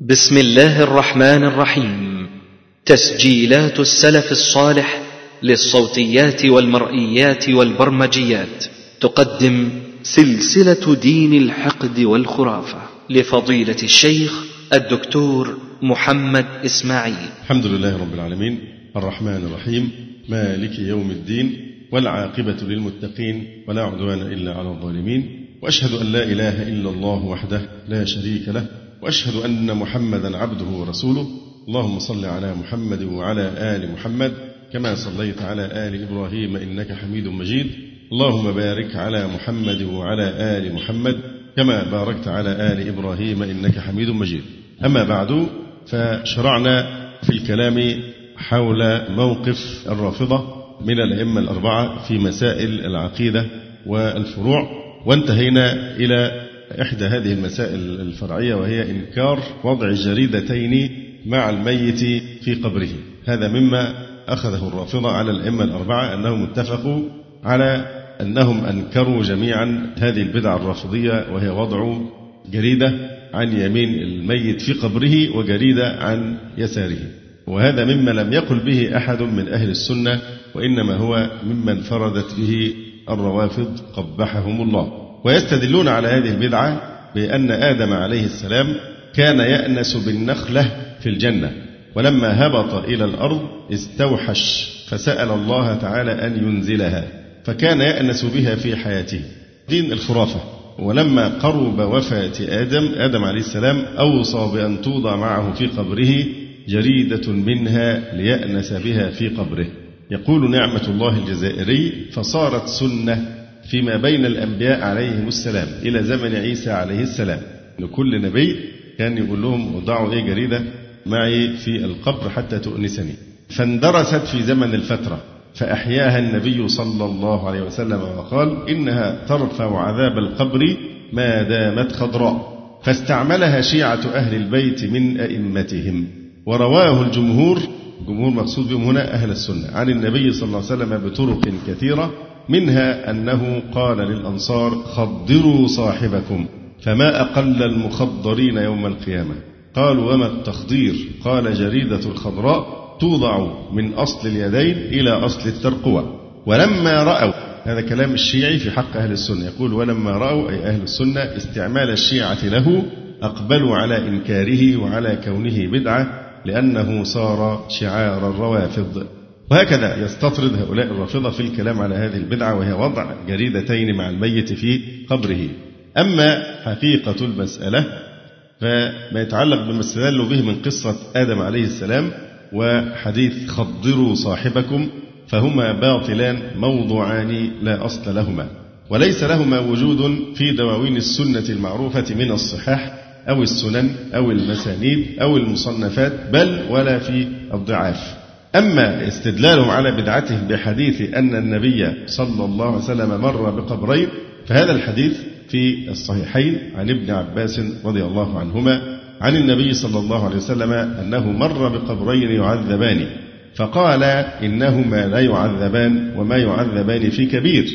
بسم الله الرحمن الرحيم. تسجيلات السلف الصالح للصوتيات والمرئيات والبرمجيات تقدم سلسلة دين الحقد والخرافة لفضيلة الشيخ الدكتور محمد إسماعيل. الحمد لله رب العالمين، الرحمن الرحيم، مالك يوم الدين، والعاقبة للمتقين، ولا عدوان إلا على الظالمين، وأشهد أن لا إله إلا الله وحده لا شريك له، وأشهد أن محمدا عبده ورسوله. اللهم صل على محمد وعلى آل محمد كما صليت على آل إبراهيم إنك حميد مجيد. اللهم بارك على محمد وعلى آل محمد كما باركت على آل إبراهيم إنك حميد مجيد. أما بعد، فشرعنا في الكلام حول موقف الرافضة من الأئمة الأربعة في مسائل العقيدة والفروع، وانتهينا إلى إحدى هذه المسائل الفرعية، وهي إنكار وضع جريدتين مع الميت في قبره. هذا مما أخذه الرافضة على الأئمة الأربعة، أنهم اتفقوا على أنهم أنكروا جميعا هذه البدعة الرافضية، وهي وضع جريدة عن يمين الميت في قبره وجريدة عن يساره. وهذا مما لم يقل به أحد من أهل السنة، وإنما هو مما انفردت به الروافض قبحهم الله. ويستدلون على هذه البدعة بأن آدم عليه السلام كان يأنس بالنخلة في الجنة، ولما هبط إلى الأرض استوحش فسأل الله تعالى أن ينزلها، فكان يأنس بها في حياته. دين الخرافة. ولما قرب وفاة آدم عليه السلام أوصى بأن توضع معه في قبره جريدة منها ليأنس بها في قبره. يقول نعمة الله الجزائري: فصارت سنة فيما بين الأنبياء عليهم السلام إلى زمن عيسى عليه السلام، لكل نبي كان يقول لهم وضعوا جريدة معي في القبر حتى تؤنسني، فاندرست في زمن الفترة، فأحياها النبي صلى الله عليه وسلم وقال: إنها ترفع عذاب القبر ما دامت خضراء، فاستعملها شيعة أهل البيت من أئمتهم. ورواه الجمهور، جمهور مقصود بهم هنا أهل السنة، عن النبي صلى الله عليه وسلم بطرق كثيرة، منها أنه قال للأنصار: خضروا صاحبكم، فما أقل المخضرين يوم القيامة. قالوا: وما التخضير؟ قال: جريدة الخضراء توضع من أصل اليدين إلى أصل الترقوة. ولما رأوا، هذا كلام الشيعي في حق أهل السنة، يقول: ولما رأوا، أي أهل السنة، استعمال الشيعة له، أقبلوا على إنكاره وعلى كونه بدعة، لأنه صار شعار الروافض. وهكذا يستطرد هؤلاء الرافضة في الكلام على هذه البدعة، وهي وضع جريدتين مع الميت في قبره. أما حقيقة المسألة فما يتعلق بما استدلوا به من قصة آدم عليه السلام وحديث خضروا صاحبكم، فهما باطلان موضوعان لا أصل لهما، وليس لهما وجود في دواوين السنة المعروفة من الصحاح أو السنن أو المسانيد أو المصنفات، بل ولا في الضعاف. أما استدلالهم على بدعتهم بحديث أن النبي صلى الله عليه وسلم مر بقبرين، فهذا الحديث في الصحيحين عن ابن عباس رضي الله عنهما عن النبي صلى الله عليه وسلم أنه مر بقبرين يعذبان، فقال: إنهما لا يعذبان، وما يعذبان في كبير.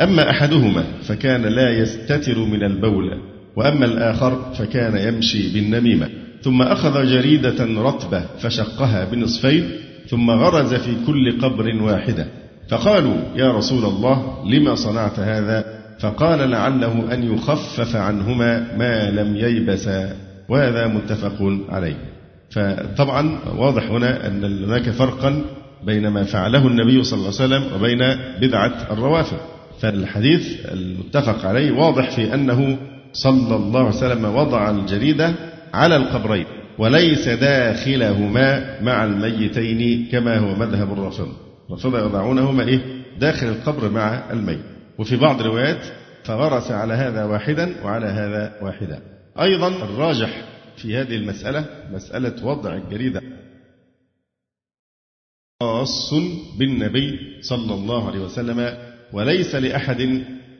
أما أحدهما فكان لا يستتر من البول، وأما الآخر فكان يمشي بالنميمة. ثم أخذ جريدة رطبة فشقها بنصفين، ثم غرز في كل قبر واحدة. فقالوا: يا رسول الله، لما صنعت هذا؟ فقال: لعله أن يخفف عنهما ما لم ييبسا. وهذا متفق عليه. فطبعا واضح هنا أن هناك فرقا بين ما فعله النبي صلى الله عليه وسلم وبين بدعة الروافض. فالحديث المتفق عليه واضح في أنه صلى الله عليه وسلم وضع الجريدة على القبرين، وليس داخلهما مع الميتين كما هو مذهب الرافضة. الرافضة يضعونهما داخل القبر مع الميت. وفي بعض الروايات: فغرس على هذا واحدا وعلى هذا واحدا. أيضا الراجح في هذه المسألة مسألة وضع الجريدة خاص بالنبي صلى الله عليه وسلم، وليس لأحد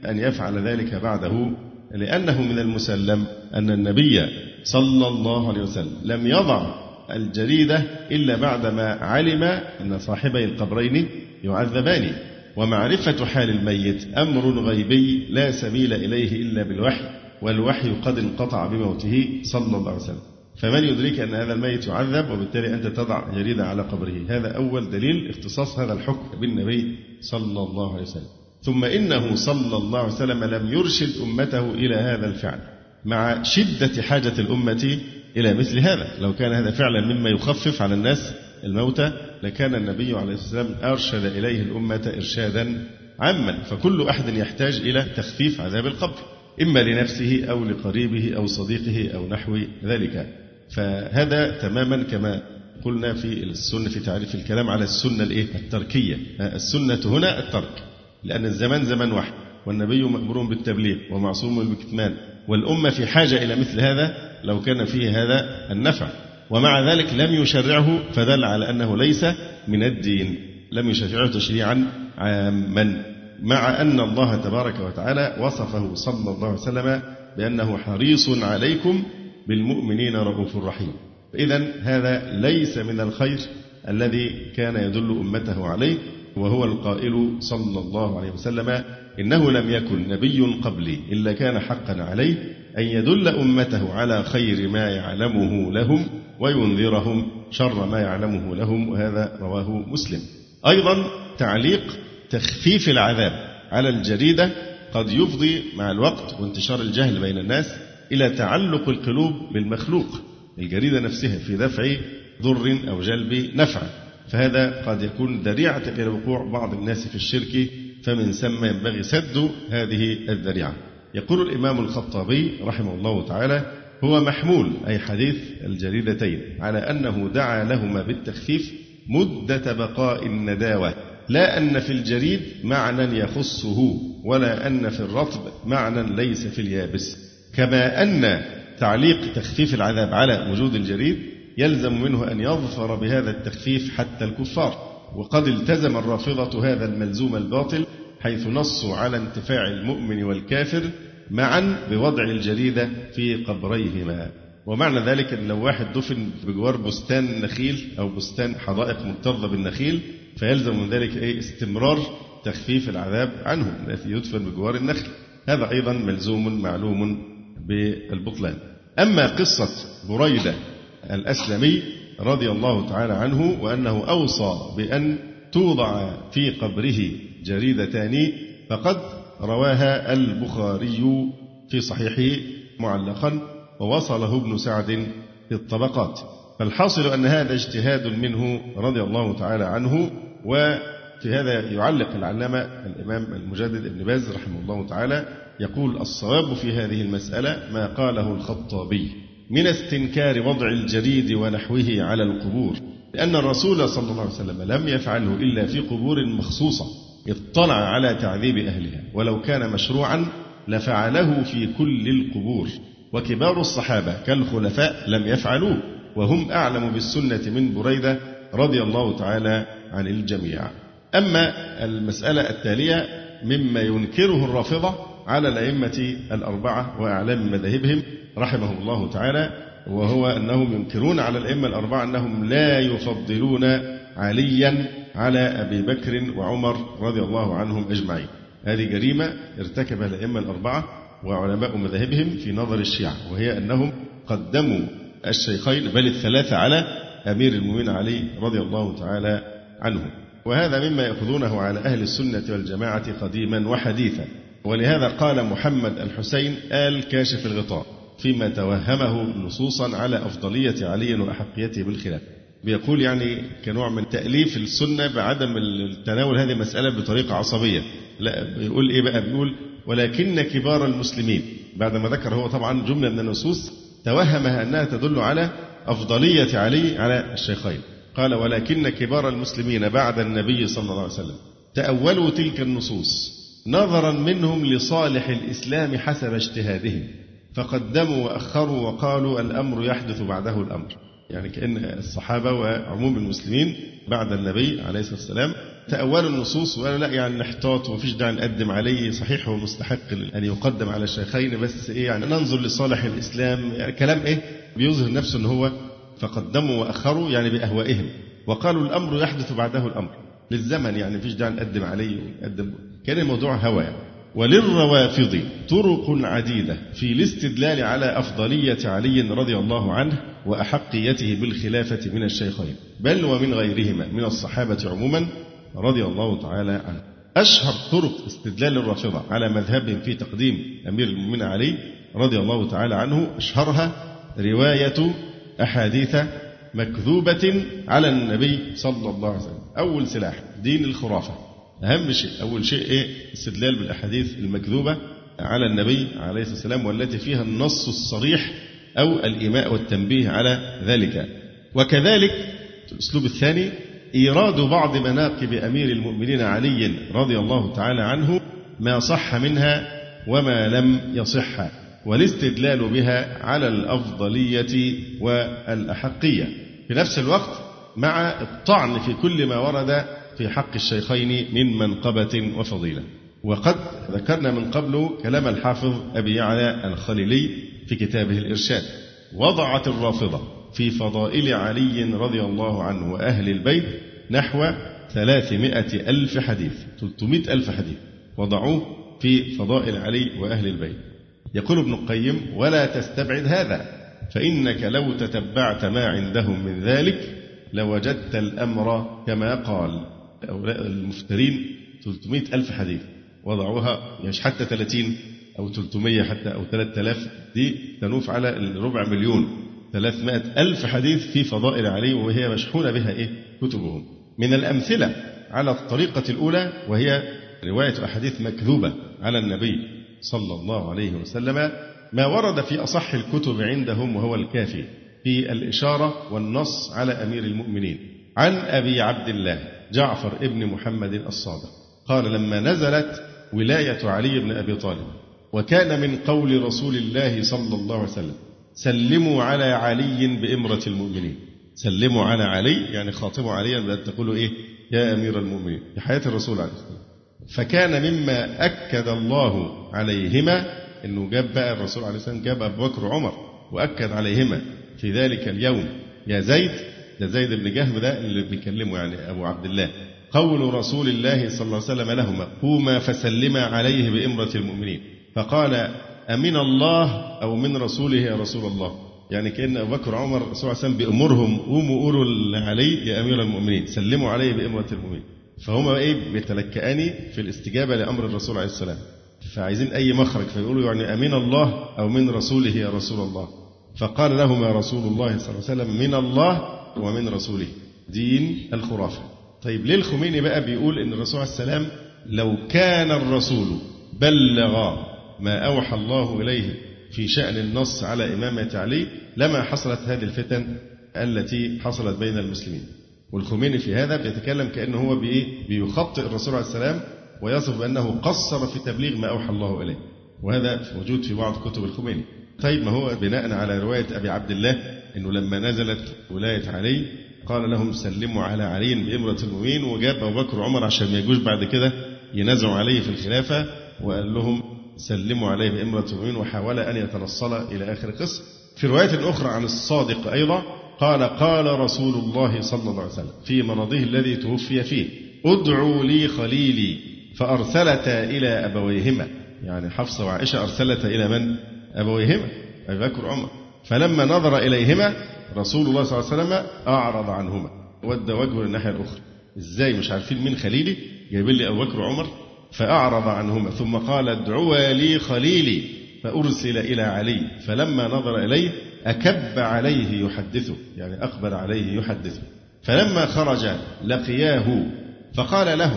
أن يفعل ذلك بعده، لأنه من المسلم أن النبي صلى الله عليه وسلم لم يضع الجريدة إلا بعدما علم أن صاحبي القبرين يعذبان، ومعرفة حال الميت أمر غيبي لا سبيل إليه إلا بالوحي، والوحي قد انقطع بموته صلى الله عليه وسلم. فمن يدرك أن هذا الميت يعذب وبالتالي أنت تضع جريدة على قبره. هذا أول دليل اختصاص هذا الحكم بالنبي صلى الله عليه وسلم. ثم إنه صلى الله عليه وسلم لم يرشد أمته إلى هذا الفعل مع شدة حاجة الأمة إلى مثل هذا. لو كان هذا فعلا مما يخفف على الناس الموتى لكان النبي عليه الصلاة والسلام أرشد إليه الأمة إرشادا عاما، فكل أحد يحتاج إلى تخفيف عذاب القبر إما لنفسه أو لقريبه أو صديقه أو نحو ذلك. فهذا تماما كما قلنا في السنة في تعريف الكلام على السنة التركية. السنة هنا الترك، لأن الزمان زمن واحد والنبي مأمور بالتبليغ ومعصوم بالكتمان، والأمة في حاجة إلى مثل هذا لو كان فيه هذا النفع، ومع ذلك لم يشرعه فدل على أنه ليس من الدين، لم يشرعه تشريعا عاما، مع أن الله تبارك وتعالى وصفه صلى الله عليه وسلم بأنه حريص عليكم بالمؤمنين رؤوف رحيم. إذن هذا ليس من الخير الذي كان يدل أمته عليه، وهو القائل صلى الله عليه وسلم: إنه لم يكن نبي قبلي إلا كان حقا عليه أن يدل أمته على خير ما يعلمه لهم وينذرهم شر ما يعلمه لهم. وهذا رواه مسلم. أيضا تعليق تخفيف العذاب على الجريدة قد يفضي مع الوقت وانتشار الجهل بين الناس إلى تعلق القلوب بالمخلوق، الجريدة نفسها، في دفع ضر أو جلب نفع، فهذا قد يكون ذريعة إلى وقوع بعض الناس في الشرك، فمن ثم ينبغي سد هذه الذريعة. يقول الإمام الخطابي رحمه الله تعالى: هو محمول، أي حديث الجريدتين، على أنه دعا لهما بالتخفيف مدة بقاء النداوة، لا أن في الجريد معنى يخصه ولا أن في الرطب معنى ليس في اليابس، كما أن تعليق تخفيف العذاب على وجود الجريد يلزم منه أن يظفر بهذا التخفيف حتى الكفار، وقد التزم الرافضة هذا الملزوم الباطل حيث نصوا على انتفاع المؤمن والكافر معا بوضع الجريدة في قبريهما. ومعنى ذلك أن لو واحد دفن بجوار بستان نخيل أو بستان حدائق مكتظة بالنخيل فيلزم من ذلك استمرار تخفيف العذاب عنه الذي يدفن بجوار النخل، هذا أيضا ملزوم معلوم بالبطلان. أما قصة بريدة الأسلمي رضي الله تعالى عنه وأنه أوصى بأن توضع في قبره جريدتان فقد رواها البخاري في صحيحه معلقا، ووصله ابن سعد في الطبقات. فالحاصل أن هذا اجتهاد منه رضي الله تعالى عنه. وفي هذا يعلق العلامة الإمام المجدد ابن باز رحمه الله تعالى، يقول: الصواب في هذه المسألة ما قاله الخطابي من استنكار وضع الجريد ونحوه على القبور، لأن الرسول صلى الله عليه وسلم لم يفعله إلا في قبور مخصوصة اطلع على تعذيب أهلها، ولو كان مشروعا لفعله في كل القبور، وكبار الصحابة كالخلفاء لم يفعلوه وهم أعلم بالسنة من بريدة رضي الله تعالى عن الجميع. أما المسألة التالية مما ينكره الرافضة على الأئمة الأربعة وأعلام مذاهبهم رحمه الله تعالى، وهو أنهم ينكرون على الأئمة الأربعة أنهم لا يفضلون عليا على أبي بكر وعمر رضي الله عنهم أجمعين. هذه جريمة ارتكبها الأئمة الأربعة وعلماء مذاهبهم في نظر الشيعة، وهي أنهم قدموا الشيخين بل الثلاثة على أمير المؤمنين علي رضي الله تعالى عنه، وهذا مما يأخذونه على أهل السنة والجماعة قديما وحديثا. ولهذا قال محمد الحسين الكاشف الغطاء فيما توهمه نصوصا على أفضلية علي وأحقيته بالخلاف، بيقول يعني كنوع من تأليف السنة بعدم التناول هذه المسألة بطريقة عصبية، لا بيقول إيه بقى، بيقول: ولكن كبار المسلمين، بعدما ذكر هو طبعا جملة من النصوص توهمها أنها تدل على أفضلية علي على الشيخين، قال: ولكن كبار المسلمين بعد النبي صلى الله عليه وسلم تأولوا تلك النصوص نظرا منهم لصالح الإسلام حسب اجتهادهم، فقدموا وأخروا وقالوا الأمر يحدث بعده الأمر. يعني كأن الصحابة وعموم المسلمين بعد النبي عليه الصلاة والسلام تأولوا النصوص وقالوا لا يعني نحتاط ومفيش داعي نقدم عليه، صحيح ومستحق أن يقدم على الشيخين بس إيه يعني ننظر لصالح الإسلام، يعني كلام إيه بيظهر نفسه إن هو. فقدموا وأخروا يعني بأهوائهم، وقالوا الأمر يحدث بعده الأمر للزمن، يعني مفيش داعي نقدم عليه، كان الموضوع هوى يعني. وللروافض طرق عديدة في الاستدلال على أفضلية علي رضي الله عنه وأحقيته بالخلافة من الشيخين، بل ومن غيرهما من الصحابة عموما رضي الله تعالى عنه. أشهر طرق استدلال الرافضة على مذهب في تقديم أمير المؤمنين علي رضي الله تعالى عنه، أشهرها رواية أحاديث مكذوبة على النبي صلى الله عليه وسلم. أول سلاح دين الخرافة، أهم شيء أول شيء استدلال بالأحاديث المكذوبة على النبي عليه الصلاة والسلام والتي فيها النص الصريح أو الإيماء والتنبيه على ذلك. وكذلك الأسلوب الثاني إيراد بعض مناقب أمير المؤمنين علي رضي الله تعالى عنه، ما صح منها وما لم يصح، والاستدلال بها على الأفضلية والأحقية، في نفس الوقت مع الطعن في كل ما ورد في حق الشيخين من منقبة وفضيلة. وقد ذكرنا من قبل كلام الحافظ أبي يعلى الخليلي في كتابه الإرشاد: وضعت الرافضة في فضائل علي رضي الله عنه وأهل البيت نحو 300,000 حديث، 300,000 حديث وضعوه في فضائل علي وأهل البيت. يقول ابن القيم: ولا تستبعد هذا، فإنك لو تتبعت ما عندهم من ذلك لوجدت الأمر كما قال. هؤلاء المفترين 300,000 حديث وضعوها، مش حتى 30 أو 300 حتى أو 3000، دي تنوف على 250,000، 300,000 حديث في فضائل علي، وهي مشحونة بها كتبهم. من الأمثلة على الطريقة الأولى، وهي رواية أحاديث مكذوبة على النبي صلى الله عليه وسلم، ما ورد في أصح الكتب عندهم وهو الكافي في الإشارة والنص على أمير المؤمنين عن أبي عبد الله جعفر ابن محمد الصادق قال: لما نزلت ولاية علي بن أبي طالب، وكان من قول رسول الله صلى الله عليه وسلم: سلموا على علي بإمرة المؤمنين. سلموا على علي يعني خاطبوا علي، بدأت تقولوا يا أمير المؤمنين، في حياة الرسول عليه السلام. فكان مما أكد الله عليهما، أنه جاب بقى الرسول عليه السلام، جاب أبو بكر وعمر وأكد عليهما في ذلك اليوم: يا زيد، ده زيد بن جهم ده اللي بيكلمه يعني أبو عبد الله، قول رسول الله صلى الله عليه وسلم لهما: قوما فسلما عليه بإمرة المؤمنين. فقال: أمن الله أو من رسوله يا رسول الله؟ يعني كأن أبو بكر وعمر صلى الله عليه وسلم بأمرهم: قوموا قولوا لعلي يا أمير المؤمنين، سلموا عليه بإمرة المؤمنين. فهما بيتلكأني في الاستجابة لأمر الرسول عليه السلام، فعايزين أي مخرج، فيقولوا يعني أمن الله أو من رسوله يا رسول الله. فقال لهما رسول الله صلى الله عليه وسلم: من الله ومن رسوله. دين الخرافة. طيب ليه الخميني بقى بيقول إن الرسول عليه السلام: لو كان الرسول بلغ ما أوحى الله إليه في شأن النص على إمامة علي لما حصلت هذه الفتن التي حصلت بين المسلمين. والخميني في هذا بيتكلم كأنه هو بيخطئ الرسول عليه السلام، ويصف بأنه قصر في تبليغ ما أوحى الله إليه، وهذا موجود في بعض كتب الخميني. طيب ما هو بناء على رواية أبي عبد الله أنه لما نزلت ولاية علي قال لهم: سلموا على علي بإمرة المؤمنين، وجاب أبو بكر وعمر عشان ما يجوش بعد كده ينازعوا عليه في الخلافة، وقال لهم: سلموا عليه بإمرة المؤمنين، وحاول أن يتنصل إلى آخر القصة. في رواية أخرى عن الصادق أيضا قال: قال رسول الله صلى الله عليه وسلم في مرضه الذي توفي فيه: ادعوا لي خليلي، فأرسلتا إلى أبويهما. يعني حفصة وعائشة أرسلتا إلى من؟ أبويهما أبي بكر وعمر. فلما نظر إليهما رسول الله صلى الله عليه وسلم أعرض عنهما، ودى وجهه للناحية الأخرى. إزاي مش عارفين مين خليلي؟ جايبين لي أبو بكر وعمر. فأعرض عنهما ثم قال: ادعوا لي خليلي، فأرسل إلى علي، فلما نظر إليه أكب عليه يحدثه، يعني أقبل عليه يحدثه. فلما خرج لقياه فقال له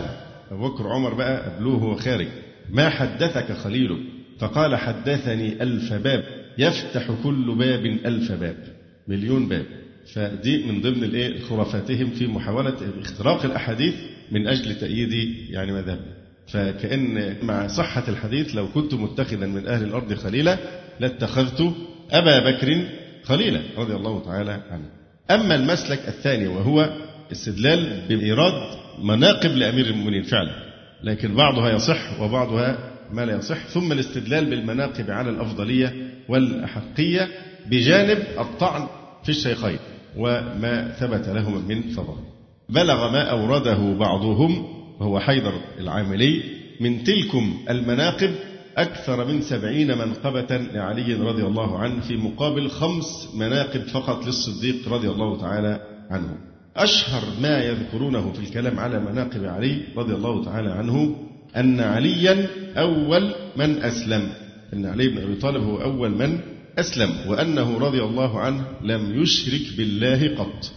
أبو بكر عمر بقى قبلوه وخارج: ما حدثك خليلك؟ فقال: حدثني 1000 باب، يفتح كل باب 1000 باب، 1,000,000 باب. فدي من ضمن خرافاتهم في محاولة اختراق الأحاديث من أجل تأييد يعني مذهبه. فكأن مع صحة الحديث: لو كنت متخذا من أهل الأرض خليلا لاتخذت أبا بكر خليلا رضي الله تعالى عنه. أما المسلك الثاني، وهو استدلال بإيراد مناقب لأمير المؤمنين فعلا، لكن بعضها يصح وبعضها ما لا يصح، ثم الاستدلال بالمناقب على الأفضلية والأحقية بجانب الطعن في الشيخين وما ثبت لهم من فضائل. بلغ ما أورده بعضهم، وهو حيدر العاملي من تلكم المناقب أكثر من 70 منقبة لعلي رضي الله عنه في مقابل 5 مناقب فقط للصديق رضي الله تعالى عنه. أشهر ما يذكرونه في الكلام على مناقب علي رضي الله تعالى عنه أن عليا أول من أسلم، أن علي بن أبي طالب هو أول من أسلم، وأنه رضي الله عنه لم يشرك بالله قط،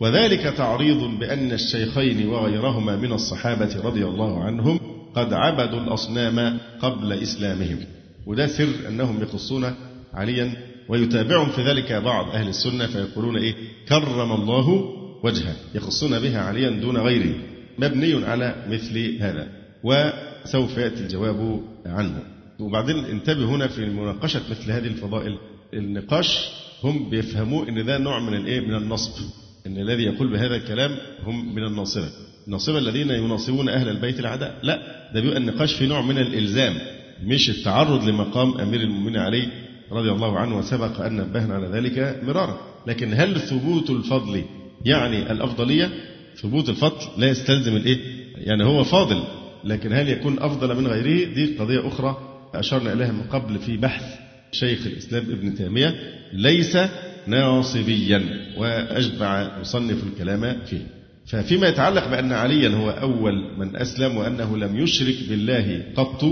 وذلك تعريض بأن الشيخين وغيرهما من الصحابة رضي الله عنهم قد عبدوا الأصنام قبل إسلامهم، وده سر أنهم يقصون عليا، ويتابعهم في ذلك بعض أهل السنة فيقولون إيه؟ كرم الله وجهه، يقصون بها عليا دون غيره، مبني على مثل هذا، وسوف يأتي الجواب عنه. وبعدين انتبه هنا في مناقشة مثل هذه الفضائل، النقاش هم بيفهموا أن ده نوع من الإيه؟ من النصب، أن الذي يقول بهذا الكلام هم من الناصبة، الناصبة الذين يناصبون أهل البيت العداء، لا، ده بيبقى النقاش في نوع من الإلزام، مش التعرض لمقام أمير المؤمنين علي رضي الله عنه، وسبق أن نبهنا على ذلك مرارا. لكن هل ثبوت الفضل يعني الأفضلية؟ ثبوت الفضل لا يستلزم الإيه؟ يعني هو فاضل، لكن هل يكون أفضل من غيره؟ دي قضية أخرى أشرنا إليها من قبل في بحث شيخ الإسلام ابن تيمية ليس ناصبيا، وأجمع مصنف الكلام فيه. ففيما يتعلق بأن عليا هو أول من أسلم وأنه لم يشرك بالله قط،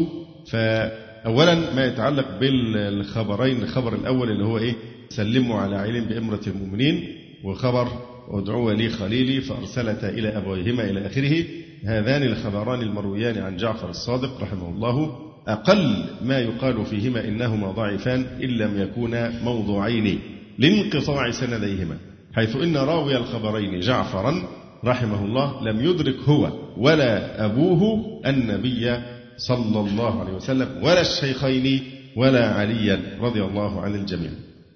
فأولا ما يتعلق بالخبرين، الخبر الأول اللي هو إيه؟ سلموا على علي بإمرة المؤمنين، وخبر ادعوا لي خليلي فأرسلت إلى أبويهما إلى آخره، هذان الخبران المرويان عن جعفر الصادق رحمه الله أقل ما يقال فيهما إنهما ضعيفان إن لم يكونا موضوعين لانقطاع سنديهما، حيث إن راوي الخبرين جعفرا رحمه الله لم يدرك هو ولا أبوه النبي صلى الله عليه وسلم ولا الشيخين ولا عليا رضي الله عن الجميع.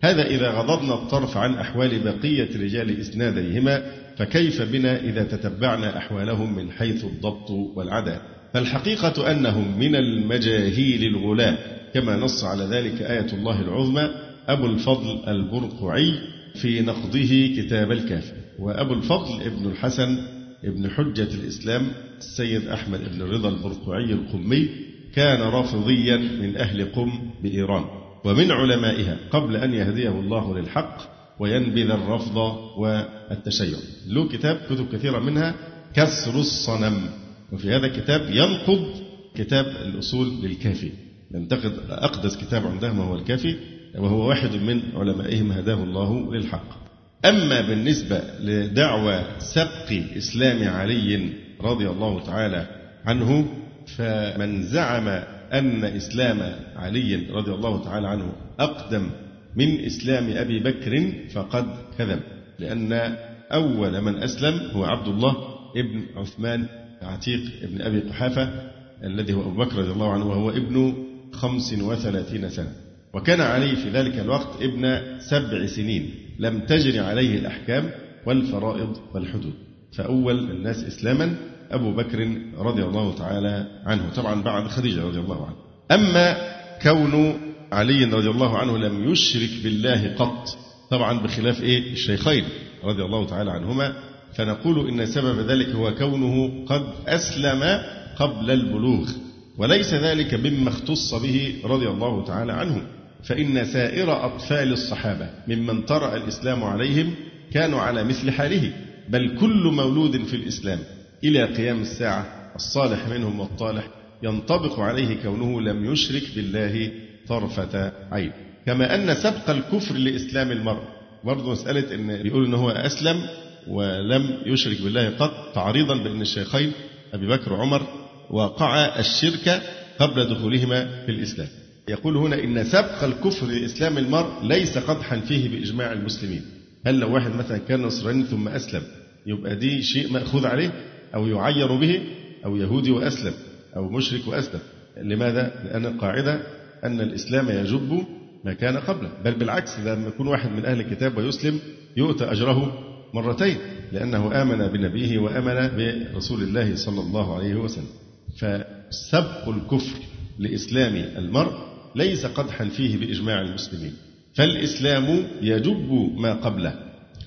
هذا إذا غضضنا الطرف عن أحوال بقية رجال إسناديهما، فكيف بنا إذا تتبعنا أحوالهم من حيث الضبط والعدل؟ فالحقيقة أنهم من المجاهيل الغلاة، كما نص على ذلك آية الله العظمى أبو الفضل البرقعي في نقضه كتاب الكافي. وأبو الفضل ابن الحسن ابن حجة الإسلام السيد أحمد ابن رضا البرقعي القمي كان رافضيا من أهل قم بإيران، ومن علمائها قبل أن يهديه الله للحق وينبذ الرفض والتشيع. له كتب كثيرة منها كسر الصنم، وفي هذا الكتاب ينقض كتاب الأصول للكافي، ينتقد أقدس كتاب عندهم هو الكافي، وهو واحد من علمائهم هداه الله للحق. أما بالنسبة لدعوى سبق إسلام علي رضي الله تعالى عنه، فمن زعم أن إسلام علي رضي الله تعالى عنه أقدم من إسلام أبي بكر فقد كذب، لأن أول من أسلم هو عبد الله ابن عثمان عتيق ابن أبي قحافة الذي هو أبو بكر رضي الله عنه، وهو ابن 35 سنة، وكان علي في ذلك الوقت ابن 7 سنين لم تجري عليه الأحكام والفرائض والحدود، فأول الناس إسلاما أبو بكر رضي الله تعالى عنه، طبعا بعد خديجة رضي الله عنها. أما كون علي رضي الله عنه لم يشرك بالله قط، طبعا بخلاف إيه؟ الشيخين رضي الله تعالى عنهما، فنقول إن سبب ذلك هو كونه قد أسلم قبل البلوغ، وليس ذلك مما اختص به رضي الله تعالى عنه، فإن سائر أطفال الصحابة ممن طرأ الإسلام عليهم كانوا على مثل حاله، بل كل مولود في الإسلام إلى قيام الساعة الصالح منهم والطالح ينطبق عليه كونه لم يشرك بالله طرفة عين. كما أن سبق الكفر لإسلام المرء، برضو مسألة أن بيقول أنه هو أسلم ولم يشرك بالله قط، تعريضا بأن الشيخين أبي بكر وعمر وقع الشرك قبل دخولهما في الإسلام. يقول هنا إن سبق الكفر لإسلام المرء ليس قدحا فيه بإجماع المسلمين. هل لو واحد مثلا كان نصراني ثم أسلم يبقى دي شيء مأخوذ عليه أو يعير به، أو يهودي وأسلم، أو مشرك وأسلم؟ لماذا؟ لأن القاعدة أن الإسلام يجب ما كان قبله، بل بالعكس، لما يكون واحد من أهل الكتاب ويسلم يؤتى أجره مرتين، لأنه آمن بنبيه وآمن برسول الله صلى الله عليه وسلم. فسبق الكفر لإسلام المرء ليس قدحا فيه بإجماع المسلمين، فالإسلام يجب ما قبله،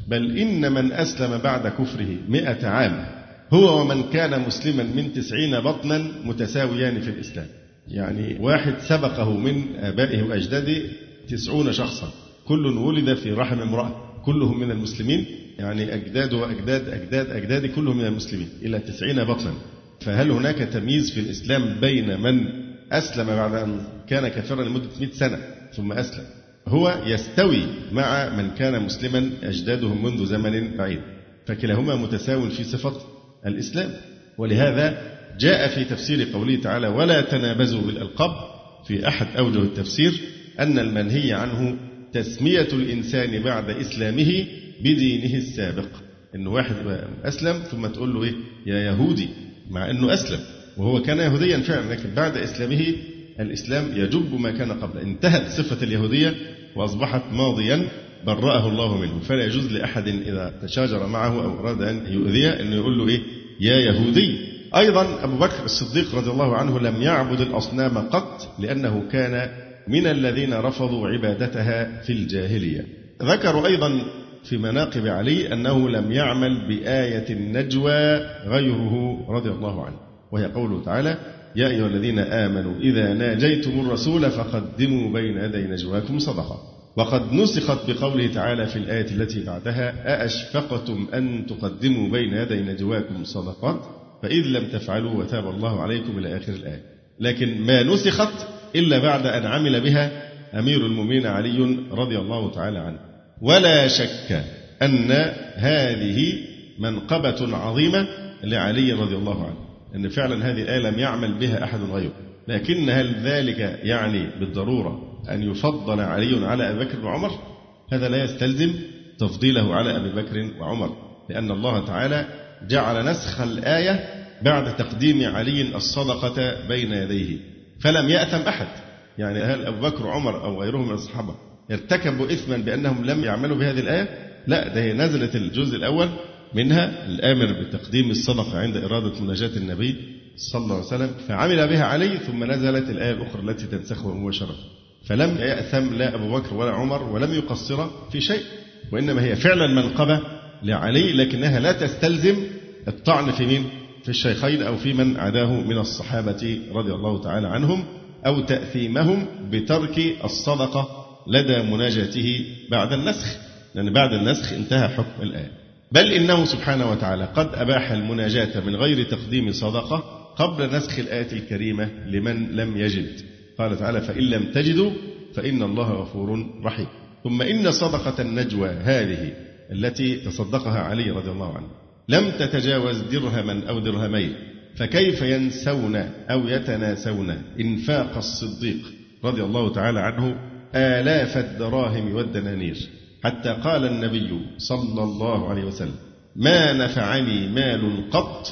بل إن من أسلم بعد كفره 100 عام هو ومن كان مسلما من 90 بطنا متساويان في الإسلام. يعني واحد سبقه من آبائه وأجداده 90 شخصا، كل ولد في رحم امرأة، كلهم من المسلمين، يعني أجداد وأجداد أجداد أجدادي كلهم من المسلمين إلى 90 بطنا. فهل هناك تمييز في الإسلام بين من أسلم بعد أن كان كافرا لمدة 100 سنة ثم أسلم؟ هو يستوي مع من كان مسلما أجدادهم منذ زمن بعيد، فكلاهما متساوٍ في صفة الإسلام. ولهذا جاء في تفسير قوله تعالى ولا تنابزوا بالألقاب في أحد أوجه التفسير أن المنهي عنه تسمية الإنسان بعد إسلامه بدينه السابق، إنه واحد أسلم ثم تقول له إيه يا يهودي، مع أنه أسلم وهو كان يهوديا فعلا، لكن بعد إسلامه الإسلام يجب ما كان قبل، انتهت صفة اليهودية وأصبحت ماضيا برأه الله منه. فلا يجوز لأحد إذا تشاجر معه أو أراد أن يؤذيه أنه يقول له إيه يا يهودي. أيضا أبو بكر الصديق رضي الله عنه لم يعبد الأصنام قط لأنه كان من الذين رفضوا عبادتها في الجاهلية. ذكروا أيضا في مناقب علي أنه لم يعمل بآية النجوى غيره رضي الله عنه، وهي قوله تعالى يا أيها الذين آمنوا إذا ناجيتم الرسول فقدموا بين يدي نجواكم صدقة. وقد نسخت بقوله تعالى في الآية التي بعدها أأشفقتم أن تقدموا بين يدي نجواكم صدقات فإذ لم تفعلوا وتاب الله عليكم إلى آخر الآية، لكن ما نسخت إلا بعد أن عمل بها أمير المؤمنين علي رضي الله تعالى عنه. ولا شك أن هذه منقبة عظيمة لعلي رضي الله عنه، أن فعلا هذه الآية لم يعمل بها أحد غيره، لكن هل ذلك يعني بالضرورة أن يفضل علي على أبي بكر وعمر؟ هذا لا يستلزم تفضيله على أبي بكر وعمر، لأن الله تعالى جعل نسخ الآية بعد تقديم علي الصدقة بين يديه، فلم يأثم أحد. يعني هل أبو بكر وعمر أو غيرهم من الصحابة ارتكبوا إثما بأنهم لم يعملوا بهذه الآية؟ لا، ده هي نزلت الجزء الأول منها الآمر بتقديم الصدقة عند إرادة مناجاة النبي صلى الله عليه وسلم، فعمل بها علي، ثم نزلت الآية الأخرى التي تنسخها مباشرة، فلم يأثم لا أبو بكر ولا عمر ولم يقصر في شيء، وإنما هي فعلا منقبة لعلي، لكنها لا تستلزم الطعن في مين؟ في الشيخين أو في من عداه من الصحابة رضي الله تعالى عنهم، أو تأثيمهم بترك الصدقة لدى مناجاته بعد النسخ، لأن بعد النسخ انتهى حكم الآية. بل إنه سبحانه وتعالى قد أباح المناجاة من غير تقديم صدقة قبل نسخ الآية الكريمة لمن لم يجد، قال تعالى فإن لم تجدوا فإن الله غفور رحيم. ثم إن صدقة النجوى هذه التي تصدقها علي رضي الله عنه لم تتجاوز درهما أو درهمين، فكيف ينسون أو يتناسون إنفاق الصديق رضي الله تعالى عنه آلاف الدراهم والدنانير، حتى قال النبي صلى الله عليه وسلم ما نفعني مال قط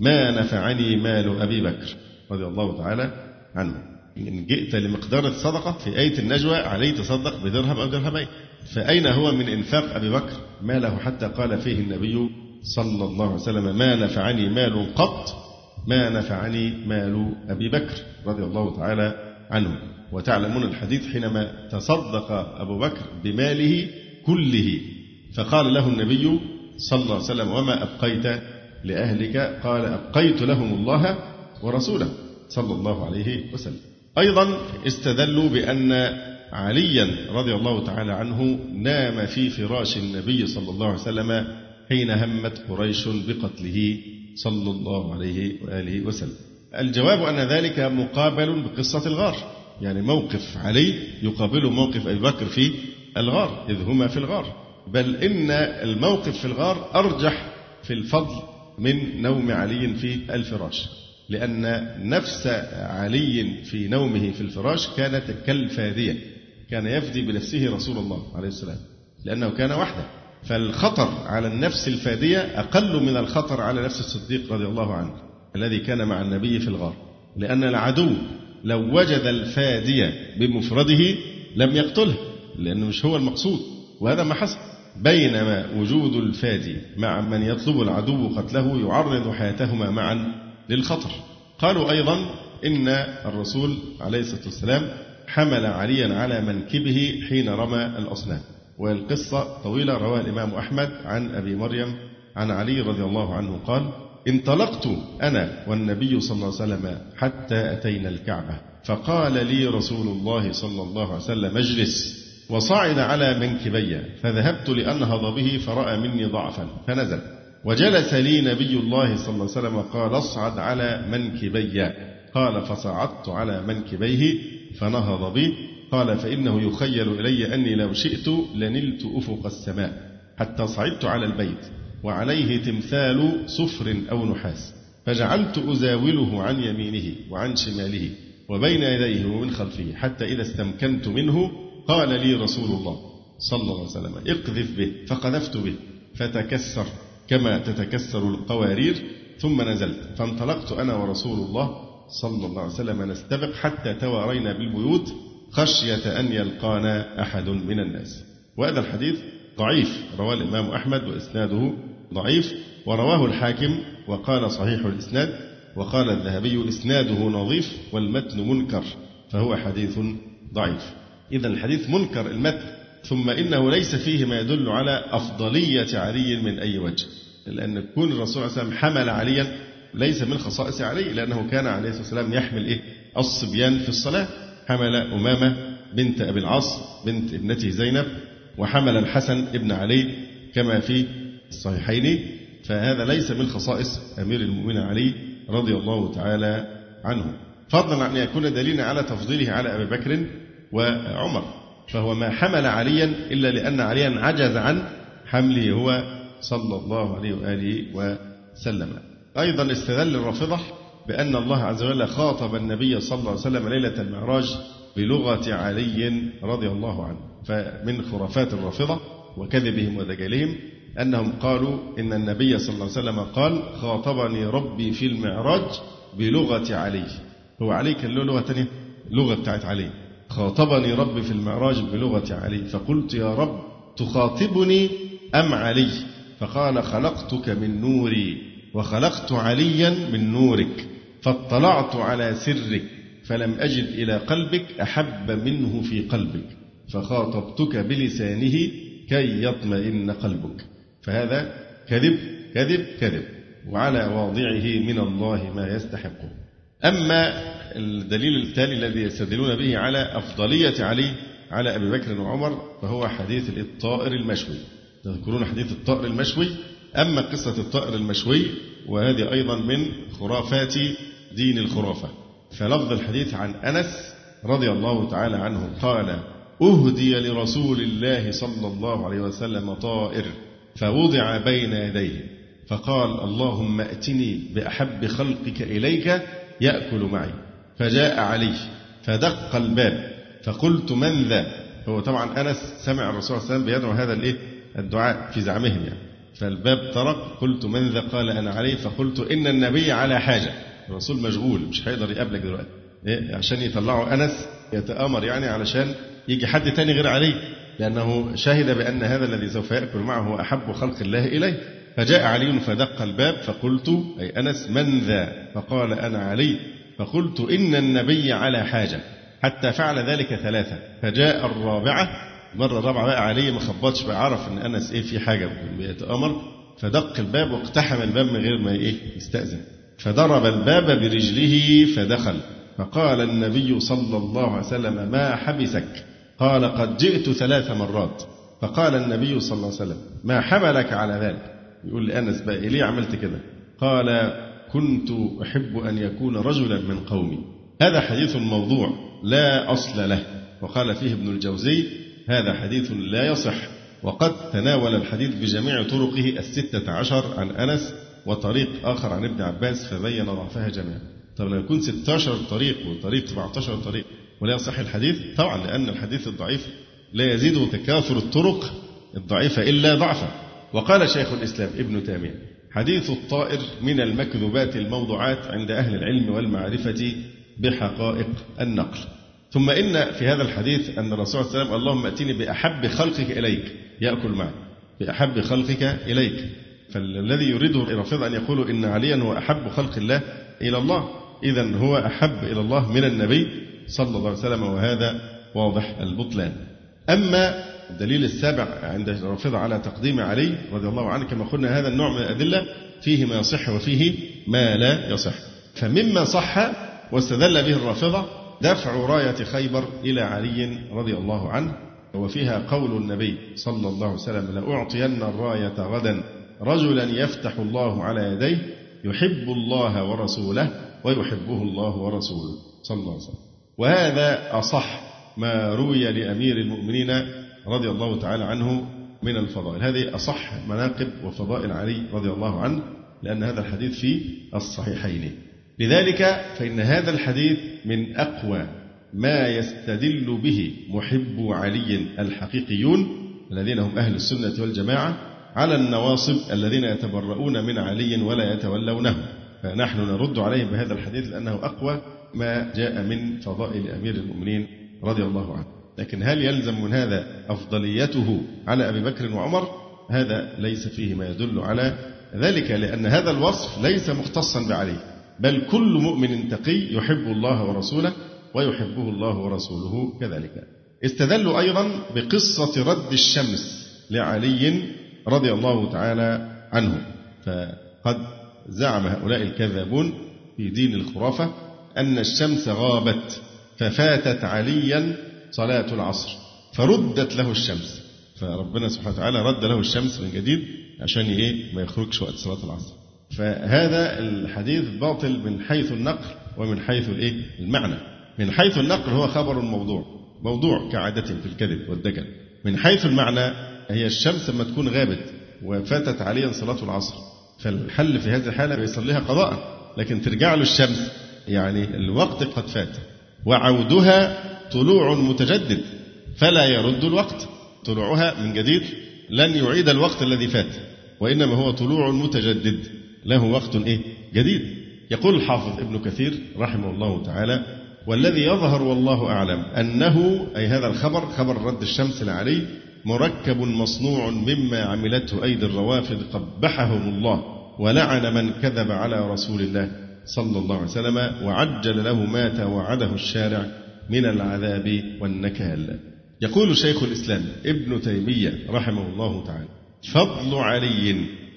ما نفعني مال أبي بكر رضي الله تعالى عنه. إن جئت لمقدار الصدقة في آية النجوى علي تصدق بدرهم أو درهمين، فأين هو من إنفاق أبي بكر ماله؟ حتى قال فيه النبي صلى الله عليه وسلم ما نفعني مال قط ما نفعني مال أبي بكر رضي الله تعالى عنه. وتعلمون الحديث حينما تصدق أبو بكر بماله كله، فقال له النبي صلى الله عليه وسلم وما أبقيت لأهلك؟ قال أبقيت لهم الله ورسوله صلى الله عليه وسلم. أيضا استدلوا بأن عليا رضي الله تعالى عنه نام في فراش النبي صلى الله عليه وسلم حين همت قريش بقتله صلى الله عليه وآله وسلم. الجواب أن ذلك مقابل بقصة الغار، يعني موقف علي يقابل موقف أبي بكر في الغار إذ هما في الغار، بل إن الموقف في الغار أرجح في الفضل من نوم علي في الفراش، لأن نفس علي في نومه في الفراش كانت كالفادية، كان يفدي بنفسه رسول الله عليه السلام لأنه كان وحده، فالخطر على النفس الفادية أقل من الخطر على نفس الصديق رضي الله عنه الذي كان مع النبي في الغار، لأن العدو لو وجد الفادية بمفرده لم يقتله لأنه مش هو المقصود، وهذا ما حصل. بينما وجود الفادي مع من يطلب العدو قتله يعرض حياتهما معا للخطر. قالوا أيضا إن الرسول عليه الصلاة والسلام حمل عليا على منكبه حين رمى الأصنام، والقصة طويلة، رواها الإمام أحمد عن أبي مريم عن علي رضي الله عنه قال انطلقت أنا والنبي صلى الله عليه وسلم حتى أتينا الكعبة، فقال لي رسول الله صلى الله عليه وسلم اجلس، وصعد على منكبي فذهبت لأنهض به فرأى مني ضعفا فنزل، وجلس لي نبي الله صلى الله عليه وسلم قال اصعد على منكبي، قال فصعدت على منكبيه فنهض بي، قال فإنه يخيل إلي أني لو شئت لنلت أفق السماء حتى صعدت على البيت وعليه تمثال صفر أو نحاس، فجعلت أزاوله عن يمينه وعن شماله وبين يديه ومن خلفه، حتى إذا استمكنت منه قال لي رسول الله صلى الله عليه وسلم اقذف به، فقذفت به فتكسر كما تتكسر القوارير، ثم نزلت، فانطلقت أنا ورسول الله صلى الله عليه وسلم نستبق حتى توارينا بالبيوت خشية أن يلقانا أحد من الناس. وهذا الحديث ضعيف، رواه الإمام أحمد وإسناده ضعيف، ورواه الحاكم وقال صحيح الإسناد، وقال الذهبي إسناده نظيف والمتن منكر، فهو حديث ضعيف. إذا الحديث منكر المتن، ثم إنه ليس فيه ما يدل على أفضلية علي من أي وجه، لأن كون الرسول عليه السلام حمل عليا ليس من خصائص علي، لأنه كان عليه الصلاة والسلام يحمل الصبيان في الصلاة، حمل أمامة بنت أبي العاص بنت ابنته زينب، وحمل الحسن ابن علي كما في الصحيحين، فهذا ليس من خصائص أمير المؤمنين علي رضي الله تعالى عنه، فضلا عن أن يكون دليلا على تفضيله على أبي بكر وعمر، فهو ما حمل عليا إلا لأن عليا عجز عن حمله هو صلى الله عليه وآله وسلم. أيضا استدل الرافضة بأن الله عز وجل خاطب النبي صلى الله عليه وسلم ليلة المعراج بلغة علي رضي الله عنه، فمن خرافات الرافضة وكذبهم ودجالهم أنهم قالوا إن النبي صلى الله عليه وسلم قال خاطبني ربي في المعراج بلغة علي، هو علي كان له لغة تانية، لغة بتاعت علي، خاطبني ربي في المعراج بلغة علي، فقلت يا رب تخاطبني أم علي؟ فقال خلقتك من نوري وخلقت عليا من نورك، فاطلعت على سرك فلم أجد إلى قلبك أحب منه في قلبك، فخاطبتك بلسانه كي يطمئن قلبك. فهذا كذب كذب كذب، وعلى واضعه من الله ما يستحقه. أما الدليل التالي الذي يستدلون به على أفضلية علي على أبي بكر وعمر فهو حديث الطائر المشوي، تذكرون حديث الطائر المشوي؟ أما قصة الطائر المشوي وهذه أيضا من خرافات دين الخرافة، فلفظ الحديث عن أنس رضي الله تعالى عنه قال أهدي لرسول الله صلى الله عليه وسلم طائر فوضع بين يديه فقال اللهم أتني بأحب خلقك إليك يأكل معي، فجاء علي فدق الباب فقلت من ذا، هو طبعا أنس سمع الرسول صلى الله عليه وسلم بيدعو هذا الدعاء في زعمهم يعني، فالباب طرق، قلت من ذا؟ قال أنا علي، فقلت إن النبي على حاجة، الرسول مشغول مش هيقدر يقابلك دلوقتي، عشان يطلعوا أنس يتآمر يعني علشان يجي حد تاني غير علي، لأنه شهد بأن هذا الذي سوف يأكل معه أحب خلق الله إليه. فجاء علي فدق الباب فقلت أي أنس من ذا؟ فقال أنا علي، فقلت إن النبي على حاجة، حتى فعل ذلك ثلاثة، فجاء الرابعة، مرة الرابعة بقى علي ما خبطش، بعرف أن أنس في حاجة بيتأمر، فدق الباب واقتحم الباب من غير ما يستأذن، فضرب الباب برجله فدخل، فقال النبي صلى الله عليه وسلم ما حبسك؟ قال قد جئت 3 مرات، فقال النبي صلى الله عليه وسلم ما حملك على ذلك؟ يقول لأنس بقى ليه عملت كده؟ قال كنت أحب أن يكون رجلا من قومي. هذا حديث موضوع لا أصل له، وقال فيه ابن الجوزي هذا حديث لا يصح، وقد تناول الحديث بجميع طرقه 16 عن أنس وطريق آخر عن ابن عباس فبين ضعفها جميعا. طب لو يكون 16 طريق وطريق 17 طريق ولا يصح الحديث؟ طبعا لأن الحديث الضعيف لا يزيد تكاثر الطرق الضعيفة إلا ضعفا. وقال شيخ الإسلام ابن تيمية حديث الطائر من المكذوبات الموضوعات عند أهل العلم والمعرفة بحقائق النقل. ثم إن في هذا الحديث أن الرسول صلى الله عليه وسلم اللهم أتيني بأحب خلقك إليك يأكل معي، بأحب خلقك إليك، فالذي يريده الرافضة أن يقولوا إن عليا هو أحب خلق الله إلى الله، إذن هو أحب إلى الله من النبي صلى الله عليه وسلم، وهذا واضح البطلان. أما الدليل السابع عند الرافضة على تقديم علي رضي الله عنه كما قلنا هذا النوع من الأدلة فيه ما يصح وفيه ما لا يصح. فمما صح واستدل به الرافضة دفع راية خيبر إلى علي رضي الله عنه، وفيها قول النبي صلى الله عليه وسلم: لأعطين الراية غدا رجلا يفتح الله على يديه يحب الله ورسوله ويحبه الله ورسوله صلى الله عليه وسلم. وهذا أصح ما روي لأمير المؤمنين رضي الله تعالى عنه من الفضائل، هذه أصح مناقب وفضائل علي رضي الله عنه، لأن هذا الحديث في الصحيحين. لذلك فإن هذا الحديث من أقوى ما يستدل به محب علي الحقيقيون الذين هم أهل السنة والجماعة على النواصب الذين يتبرؤون من علي ولا يتولونه، فنحن نرد عليهم بهذا الحديث لأنه أقوى ما جاء من فضائل أمير المؤمنين رضي الله عنه. لكن هل يلزم من هذا أفضليته على أبي بكر وعمر؟ هذا ليس فيه ما يدل على ذلك، لأن هذا الوصف ليس مختصا بعلي، بل كل مؤمن تقي يحب الله ورسوله ويحبه الله ورسوله كذلك. استدلوا أيضا بقصة رد الشمس لعلي رضي الله تعالى عنه، فقد زعم هؤلاء الكذابون في دين الخرافة أن الشمس غابت ففاتت عليا صلاة العصر فردت له الشمس، فربنا سبحانه وتعالى رد له الشمس من جديد عشان ما يخرجش وقت صلاة العصر. فهذا الحديث باطل من حيث النقل ومن حيث المعنى. من حيث النقل هو خبر الموضوع، موضوع كعادة في الكذب والدجل. من حيث المعنى هي الشمس لما تكون غابت وفاتت عليا صلاة العصر، فالحل في هذه الحالة بيصليها قضاء، لكن ترجع له الشمس يعني الوقت قد فات، وعودها طلوع متجدد فلا يرد الوقت، طلوعها من جديد لن يعيد الوقت الذي فات، وإنما هو طلوع متجدد له وقت جديد. يقول الحافظ ابن كثير رحمه الله تعالى: والذي يظهر والله أعلم أنه أي هذا الخبر خبر رد الشمس لعلي مركب مصنوع مما عملته أيدي الروافد قبحهم الله ولعن من كذب على رسول الله صلى الله عليه وسلم وعجل له ما توعده الشارع من العذاب والنكال. يقول شيخ الإسلام ابن تيمية رحمه الله تعالى: فضل علي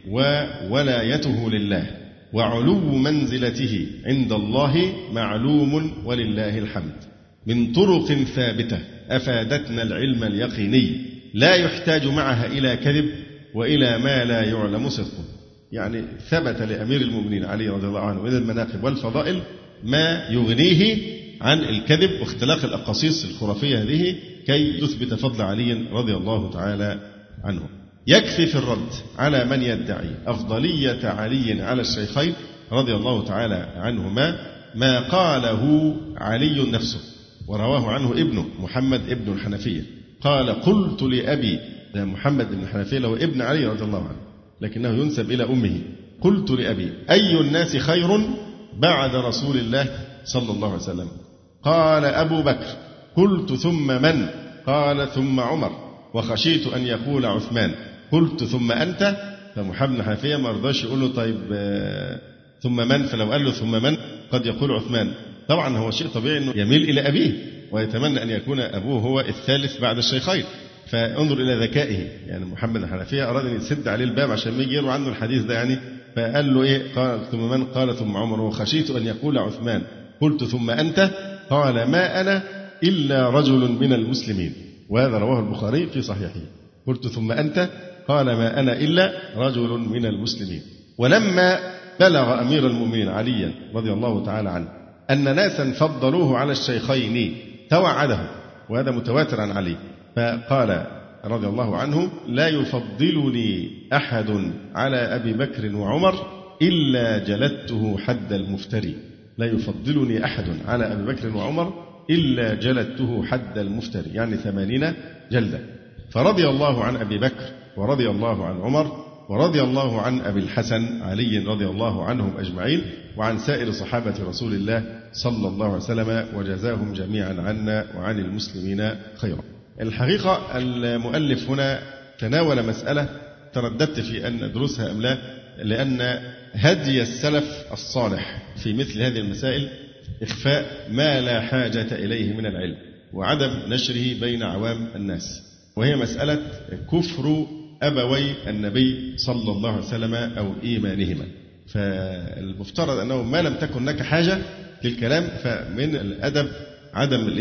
وولايته لله وعلو منزلته عند الله معلوم ولله الحمد من طرق ثابتة أفادتنا العلم اليقيني لا يحتاج معها إلى كذب وإلى ما لا يعلم صدقه. يعني ثبت لأمير المؤمنين علي رضي الله عنه من المناقب والفضائل ما يغنيه عن الكذب واختلاق الأقاصيص الخرافية هذه كي يثبت فضل علي رضي الله تعالى عنه. يكفي في الرد على من يدعي أفضلية علي على الشيخين رضي الله تعالى عنهما ما قاله علي نفسه ورواه عنه ابنه محمد ابن الحنفية قال: قلت لأبي محمد بن الحنفية له ابن علي رضي الله عنه لكنه ينسب إلى أمه، قلت لأبي: أي الناس خير بعد رسول الله صلى الله عليه وسلم؟ قال: أبو بكر. قلت: ثم من؟ قال: ثم عمر، وخشيت أن يقول عثمان. قلت: ثم أنت؟ فمحمد حنفية ما رضاش يقول له طيب ثم من، فلو قال له ثم من قد يقول عثمان. طبعا هو شيء طبيعي أنه يميل إلى أبيه ويتمنى أن يكون أبوه هو الثالث بعد الشيخين، فانظر إلى ذكائه. يعني محمد الحنفية أراد أن يسد عليه الباب عشان ما يجي يروي عنه الحديث ده يعني، فقال له قال: ثم من؟ قال: ثم عمر، وخشيت أن يقول عثمان. قلت: ثم أنت؟ قال: ما أنا إلا رجل من المسلمين، وهذا رواه البخاري في صحيحه. قلت: ثم أنت؟ قال: ما أنا إلا رجل من المسلمين. ولما بلغ أمير المؤمنين عليا رضي الله تعالى عنه أن ناسا فضلوه على الشيخين توعده، وهذا متواتر عن علي، فقال رضي الله عنه: لا يفضلني أحد على أبي بكر وعمر إلا جلدته حد المفتري. لا يفضلني أحد على أبي بكر وعمر إلا جلدته حد المفتري، يعني 80 جلدة. فرضي الله عن أبي بكر ورضي الله عن عمر ورضي الله عن أبي الحسن علي رضي الله عنهم أجمعين وعن سائر صحابة رسول الله صلى الله عليه وسلم وجزاهم جميعا عنا وعن المسلمين خيرا. الحقيقة المؤلف هنا تناول مسألة ترددت في أن أدرسها أم لا، لأن هدي السلف الصالح في مثل هذه المسائل إخفاء ما لا حاجة إليه من العلم وعدم نشره بين عوام الناس. وهي مسألة كفر أبوي النبي صلى الله عليه وسلم أو إيمانهما. فالمفترض أنه ما لم تكن لك حاجة للكلام فمن الأدب عدم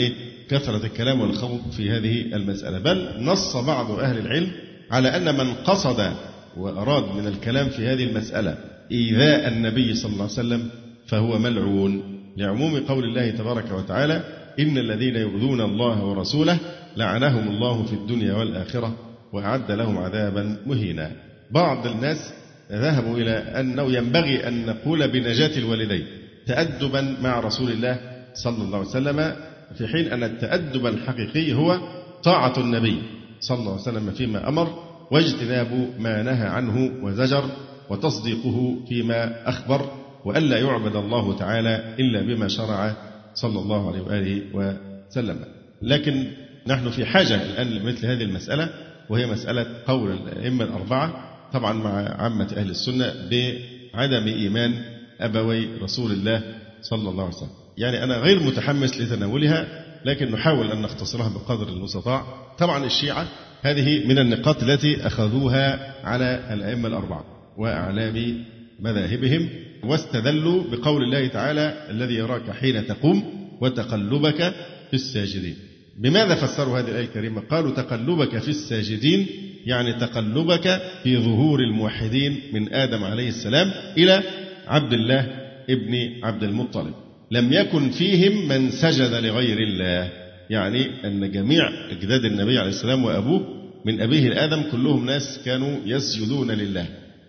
كثرة الكلام والخوض في هذه المسألة. بل نص بعض أهل العلم على أن من قصد وأراد من الكلام في هذه المسألة إيذاء النبي صلى الله عليه وسلم فهو ملعون، لعموم قول الله تبارك وتعالى: إن الذين يؤذون الله ورسوله لعنهم الله في الدنيا والآخرة وأعد لهم عذابا مهينا. بعض الناس ذهبوا إلى أنه ينبغي أن نقول بنجاة الوالدين تأدبا مع رسول الله صلى الله عليه وسلم، في حين أن التأدب الحقيقي هو طاعة النبي صلى الله عليه وسلم فيما أمر، واجتناب ما نهى عنه وزجر، وتصديقه فيما أخبر، وألا يعبد الله تعالى إلا بما شرع صلى الله عليه وآله وسلم. لكن نحن في حاجة الآن لمثل هذه المسألة، وهي مسألة قول الأئمة الأربعة طبعا مع عامة أهل السنة بعدم إيمان أبوي رسول الله صلى الله عليه وسلم. يعني أنا غير متحمس لتناولها، لكن نحاول أن نختصرها بقدر المستطاع. طبعا الشيعة هذه من النقاط التي أخذوها على الأئمة الأربعة وأعلام مذاهبهم، واستدلوا بقول الله تعالى: الذي يراك حين تقوم وتقلبك في الساجدين. بماذا فسروا هذه الآية الكريمة؟ قالوا تقلبك في الساجدين يعني تقلبك في ظهور الموحدين من آدم عليه السلام إلى عبد الله ابن عبد المطلب، لم يكن فيهم من سجد لغير الله، يعني أن جميع أجداد النبي عليه السلام وأبوه من أبيه الآدم كلهم ناس كانوا يسجدون لله.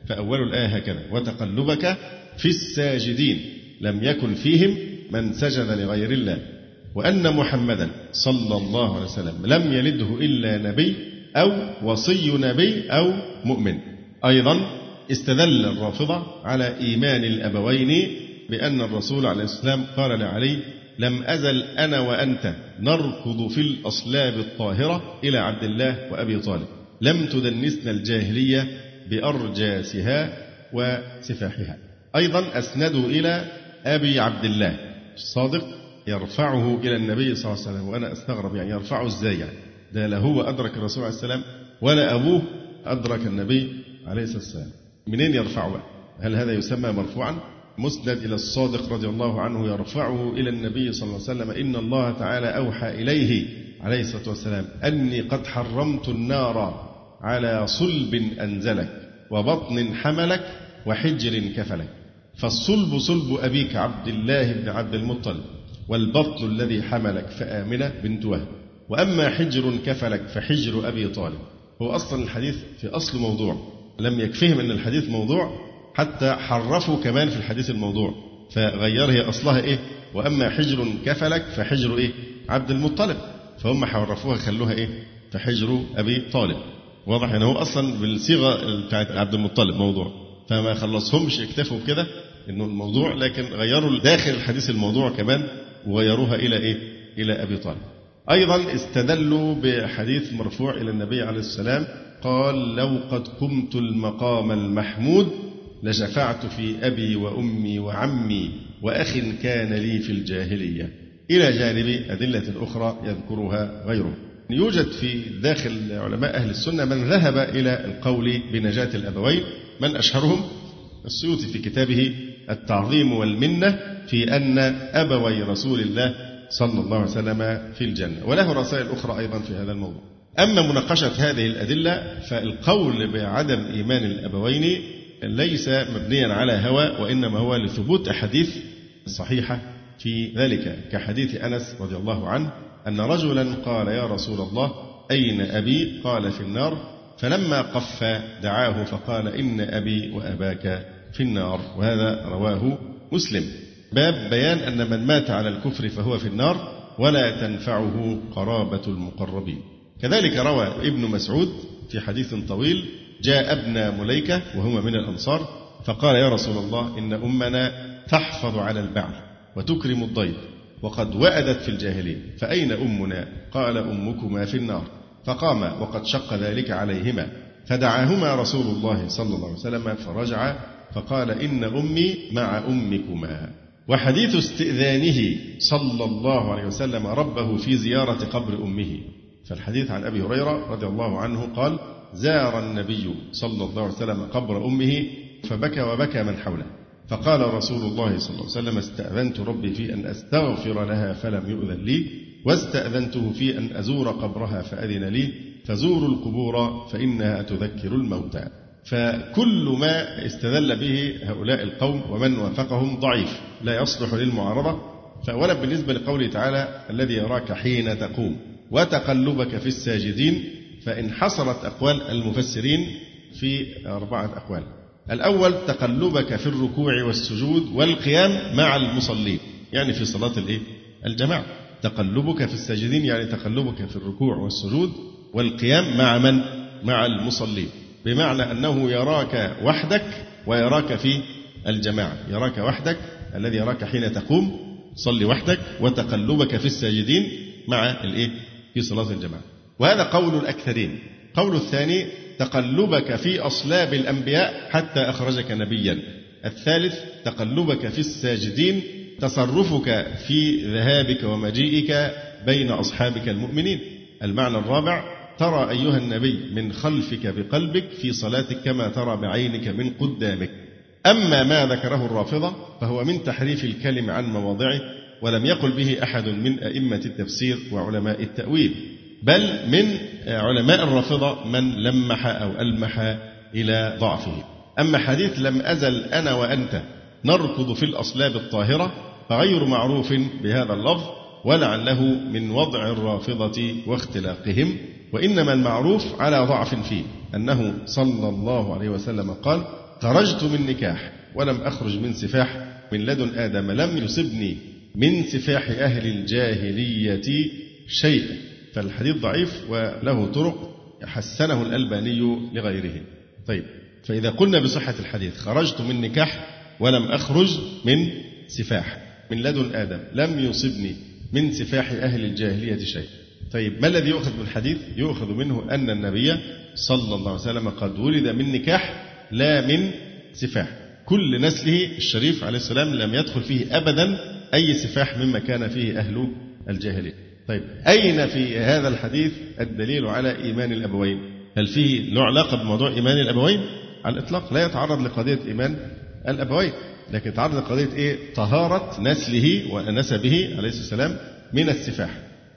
فأول الآية هكذا: وتقلبك في الساجدين لم يكن فيهم من سجد لغير الله، وأن محمدا صلى الله عليه وسلم لم يلده إلا نبي أو وصي نبي أو مؤمن. أيضا استدل الرافضة على إيمان الأبوين بأن الرسول عليه السلام قال لعلي: لم أزل أنا وأنت نركض في الأصلاب الطاهرة إلى عبد الله وأبي طالب، لم تدنسنا الجاهلية بأرجاسها وسفاحها. أيضا أسندوا إلى أبي عبد الله الصادق يرفعه إلى النبي صلى الله عليه وسلم، وأنا أستغرب يعني يرفعه إزاي؟ ده لا هو أدرك الرسول عليه السلام ولا أبوه أدرك النبي عليه السلام، منين يرفعه؟ هل هذا يسمى مرفوعا؟ مسند إلى الصادق رضي الله عنه يرفعه إلى النبي صلى الله عليه وسلم: إن الله تعالى أوحى إليه عليه الصلاة والسلام أني قد حرمت النار على صلب أنزلك وبطن حملك وحجر كفلك. فالصلب صلب أبيك عبد الله بن عبد المطلب، والبطن الذي حملك فآمنة بنت وهب، وأما حجر كفلك فحجر أبي طالب. هو أصلا الحديث في أصل موضوع، لم يكفهم أن الحديث موضوع حتى حرفوا كمان في الحديث الموضوع، فغير هي أصلها إيه؟ وأما حجر كفلك فحجر إيه؟ عبد المطلب. فهم حرفوها خلوها إيه؟ فحجر أبي طالب. واضح أنه هو أصلا بالصيغة بتاعت عبد المطلب موضوع، فما خلصهمش اكتفوا بكده إنه الموضوع، لكن غيروا داخل الحديث الموضوع كمان وغيروها إلى إيه؟ إلى أبي طالب. أيضا استدلوا بحديث مرفوع إلى النبي عليه السلام قال: لو قد قمت المقام المحمود لشفعت في أبي وأمي وعمي وأخ كان لي في الجاهلية، إلى جانب أدلة أخرى يذكرها غيره. يوجد في داخل علماء أهل السنة من ذهب إلى القول بنجاة الأبوين، من أشهرهم السيوطي في كتابه التعظيم والمنة في أن أبوي رسول الله صلى الله عليه وسلم في الجنة، وله رسائل أخرى أيضا في هذا الموضوع. أما مناقشة هذه الأدلة فالقول بعدم إيمان الأبوين ليس مبنيا على هوى، وإنما هو لثبوت أحاديث صحيحة في ذلك، كحديث أنس رضي الله عنه أن رجلا قال: يا رسول الله أين أبي؟ قال: في النار. فلما قف دعاه فقال: إن أبي وأباك في النار. وهذا رواه مسلم. باب بيان أن من مات على الكفر فهو في النار ولا تنفعه قرابة المقربين. كذلك روى ابن مسعود في حديث طويل: جاء ابن مليكة وهما من الأنصار فقال: يا رسول الله إن أمنا تحفظ على البعث وتكرم الضيف وقد وأدت في الجاهلية، فأين أمنا؟ قال: أمكما في النار. فقام وقد شق ذلك عليهما، فدعاهما رسول الله صلى الله عليه وسلم فرجع فقال: إن أمي مع أمكما. وحديث استئذانه صلى الله عليه وسلم ربه في زيارة قبر أمه فالحديث عن أبي هريرة رضي الله عنه قال: زار النبي صلى الله عليه وسلم قبر أمه فبكى وبكى من حوله، فقال رسول الله صلى الله عليه وسلم: استأذنت ربي في أن أستغفر لها فلم يؤذن لي، واستأذنته في أن أزور قبرها فأذن لي، فزوروا القبور فإنها تذكر الموتى. فكل ما استدل به هؤلاء القوم ومن وافقهم ضعيف لا يصلح للمعارضة، فأولا بالنسبة لقوله تعالى: الذي يراك حين تقوم وتقلبك في الساجدين، فإن حصرت أقوال المفسرين في 4 أقوال. الأول: تقلبك في الركوع والسجود والقيام مع المصلين، يعني في صلاة الجماعة. تقلبك في الساجدين يعني تقلبك في الركوع والسجود والقيام مع من؟ مع المصلين، بمعنى أنه يراك وحدك ويراك في الجماعة. يراك وحدك، الذي يراك حين تقوم، صلي وحدك، وتقلبك في الساجدين مع في صلاة الجماعة. وهذا قول الأكثرين. قول الثاني: تقلبك في أصلاب الأنبياء حتى أخرجك نبيا. الثالث: تقلبك في الساجدين، تصرفك في ذهابك ومجيئك بين أصحابك المؤمنين. المعنى الرابع: ترى أيها النبي من خلفك بقلبك في صلاتك كما ترى بعينك من قدامك. أما ما ذكره الرافضة فهو من تحريف الكلم عن مواضعه، ولم يقل به أحد من أئمة التفسير وعلماء التأويل، بل من علماء الرافضة من لمح أو ألمح إلى ضعفه. أما حديث لم أزل أنا وأنت نركض في الأصلاب الطاهرة فغير معروف بهذا اللفظ، ولعله من وضع الرافضة واختلاقهم، وإنما المعروف على ضعف فيه أنه صلى الله عليه وسلم قال: خرجت من نكاح ولم أخرج من سفاح، من لدن آدم لم يصبني من سفاح أهل الجاهلية شيء. فالحديث ضعيف وله طرق حسنه الألباني لغيره. طيب، فإذا قلنا بصحة الحديث: خرجت من نكاح ولم أخرج من سفاح، من لدن آدم لم يصبني من سفاح أهل الجاهلية شيء. طيب، ما الذي يؤخذ من الحديث؟ يؤخذ منه أن النبي صلى الله عليه وسلم قد ولد من نكاح لا من سفاح. كل نسله الشريف عليه السلام لم يدخل فيه أبدا أي سفاح مما كان فيه أهل الجاهلية. طيب، أين في هذا الحديث الدليل على إيمان الأبوين؟ هل فيه نوع علاقة بموضوع إيمان الأبوين؟ على الإطلاق لا يتعرض لقضية إيمان الأبوين، لكن يتعرض لقضية طهارة نسله ونسبه عليه السلام من السفاح.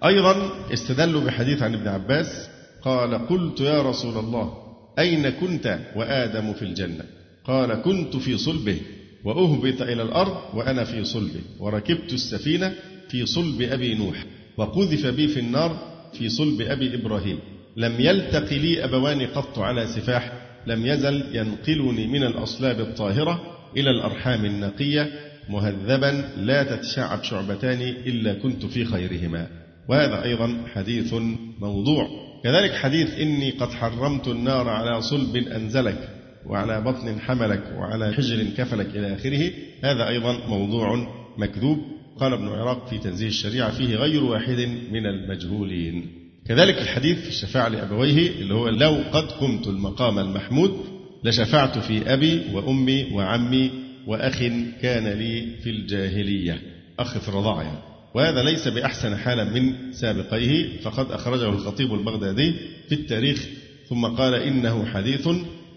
أيضا استدلوا بحديث عن ابن عباس قال: قلت يا رسول الله أين كنت وآدم في الجنة؟ قال: كنت في صلبه وأهبط إلى الأرض وأنا في صلبه، وركبت السفينة في صلب أبي نوح، وقذف بي في النار في صلب أبي إبراهيم، لم يلتق لي أبوان قط على سفاح، لم يزل ينقلني من الأصلاب الطاهرة إلى الأرحام النقية، مهذبا لا تتشعب شعبتان إلا كنت في خيرهما. وهذا أيضا حديث موضوع. كذلك حديث: إني قد حرمت النار على صلب أنزلك وعلى بطن حملك وعلى حجر كفلك، إلى آخره. هذا أيضا موضوع مكذوب. قال ابن عراق في تنزيه الشريعة: فيه غير واحد من المجهولين. كذلك الحديث في الشفاعة لأبويه اللي هو: لو قد قمت المقام المحمود لشفعت في أبي وأمي وعمي وأخ كان لي في الجاهلية، أخ في الرضاعة يعني. وهذا ليس بأحسن حالا من سابقيه، فقد أخرجه الخطيب البغدادي في التاريخ، ثم قال: إنه حديث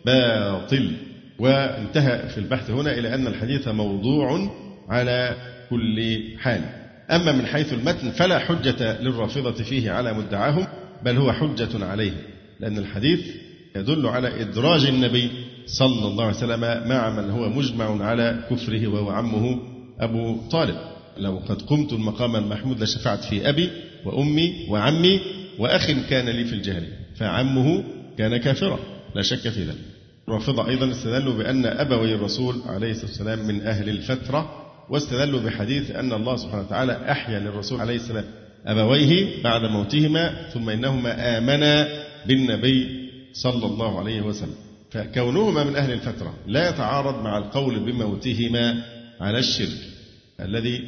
باطل. وانتهى في البحث هنا إلى أن الحديث موضوع على كل حال. أما من حيث المتن فلا حجة للرافضة فيه على مدعاهم، بل هو حجة عليه، لأن الحديث يدل على إدراج النبي صلى الله عليه وسلم مع من هو مجمع على كفره وهو عمه أبو طالب. لو قد قمت المقام المحمود لشفعت في أبي وأمي وعمي وأخ كان لي في الجاهلية، فعمه كان كافرا لا شك في ذلك. الرافضة أيضا استدلوا بأن أبوي الرسول عليه الصلاة والسلام من أهل الفترة، واستدلوا بحديث أن الله سبحانه وتعالى أحيا للرسول عليه السلام أبويه بعد موتهما، ثم إنهما آمنا بالنبي صلى الله عليه وسلم، فكونهما من أهل الفترة لا يتعارض مع القول بموتهما على الشرك الذي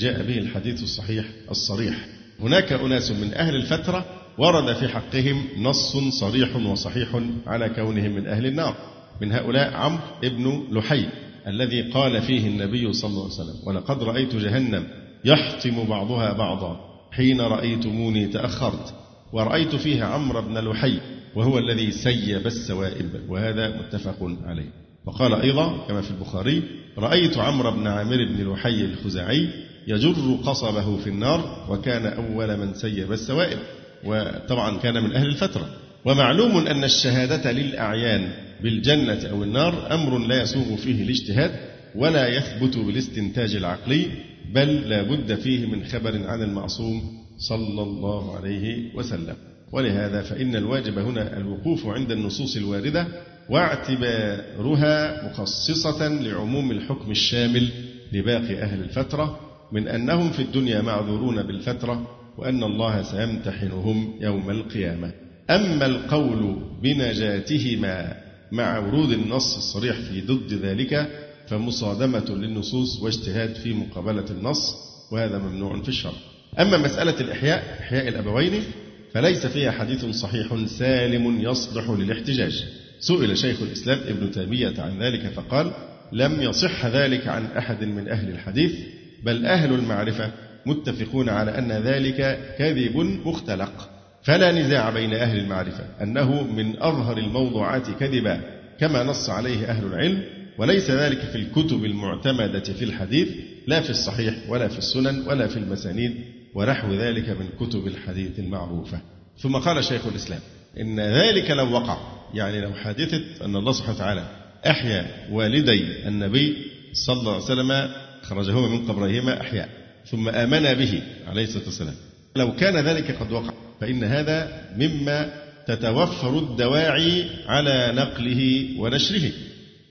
جاء به الحديث الصحيح الصريح. هناك أناس من أهل الفترة ورد في حقهم نص صريح وصحيح على كونهم من أهل النار، من هؤلاء عمرو بن لحي الذي قال فيه النبي صلى الله عليه وسلم: ولقد رأيت جهنم يحطم بعضها بعضا، حين رأيتموني تأخرت، ورأيت فيها عمرو بن لحي وهو الذي سيب السوائب، وهذا متفق عليه. وقال أيضا كما في البخاري: رأيت عمرو بن عامر بن لحي الخزاعي يجر قصبه في النار، وكان أول من سيب السوائب، وطبعا كان من أهل الفترة. ومعلوم أن الشهادة للأعيان بالجنة أو النار أمر لا يسوغ فيه الاجتهاد ولا يثبت بالاستنتاج العقلي، بل لا بد فيه من خبر عن المعصوم صلى الله عليه وسلم. ولهذا فإن الواجب هنا الوقوف عند النصوص الواردة واعتبارها مخصصة لعموم الحكم الشامل لباقي أهل الفترة، من أنهم في الدنيا معذورون بالفترة، وأن الله سيمتحنهم يوم القيامة. أما القول بنجاتهما مع ورود النص الصريح في ضد ذلك فمصادمة للنصوص واجتهاد في مقابلة النص، وهذا ممنوع في الشرع. أما مسألة الإحياء، إحياء الأبوين، فليس فيها حديث صحيح سالم يصلح للاحتجاج. سئل شيخ الإسلام ابن تيمية عن ذلك فقال: لم يصح ذلك عن أحد من أهل الحديث، بل أهل المعرفة متفقون على أن ذلك كذب مختلق، فلا نزاع بين أهل المعرفة أنه من أظهر الموضوعات كذبا كما نص عليه أهل العلم، وليس ذلك في الكتب المعتمدة في الحديث، لا في الصحيح ولا في السنن ولا في المسانيد ونحو ذلك من كتب الحديث المعروفة. ثم قال شيخ الإسلام: إن ذلك لو وقع، يعني لو حدثت أن الله سبحانه وتعالى أحيا والدي النبي صلى الله عليه وسلم، خرجهما من قبرهما أحياء، ثم آمن به عليه الصلاة والسلام، لو كان ذلك قد وقع فإن هذا مما تتوفر الدواعي على نقله ونشره،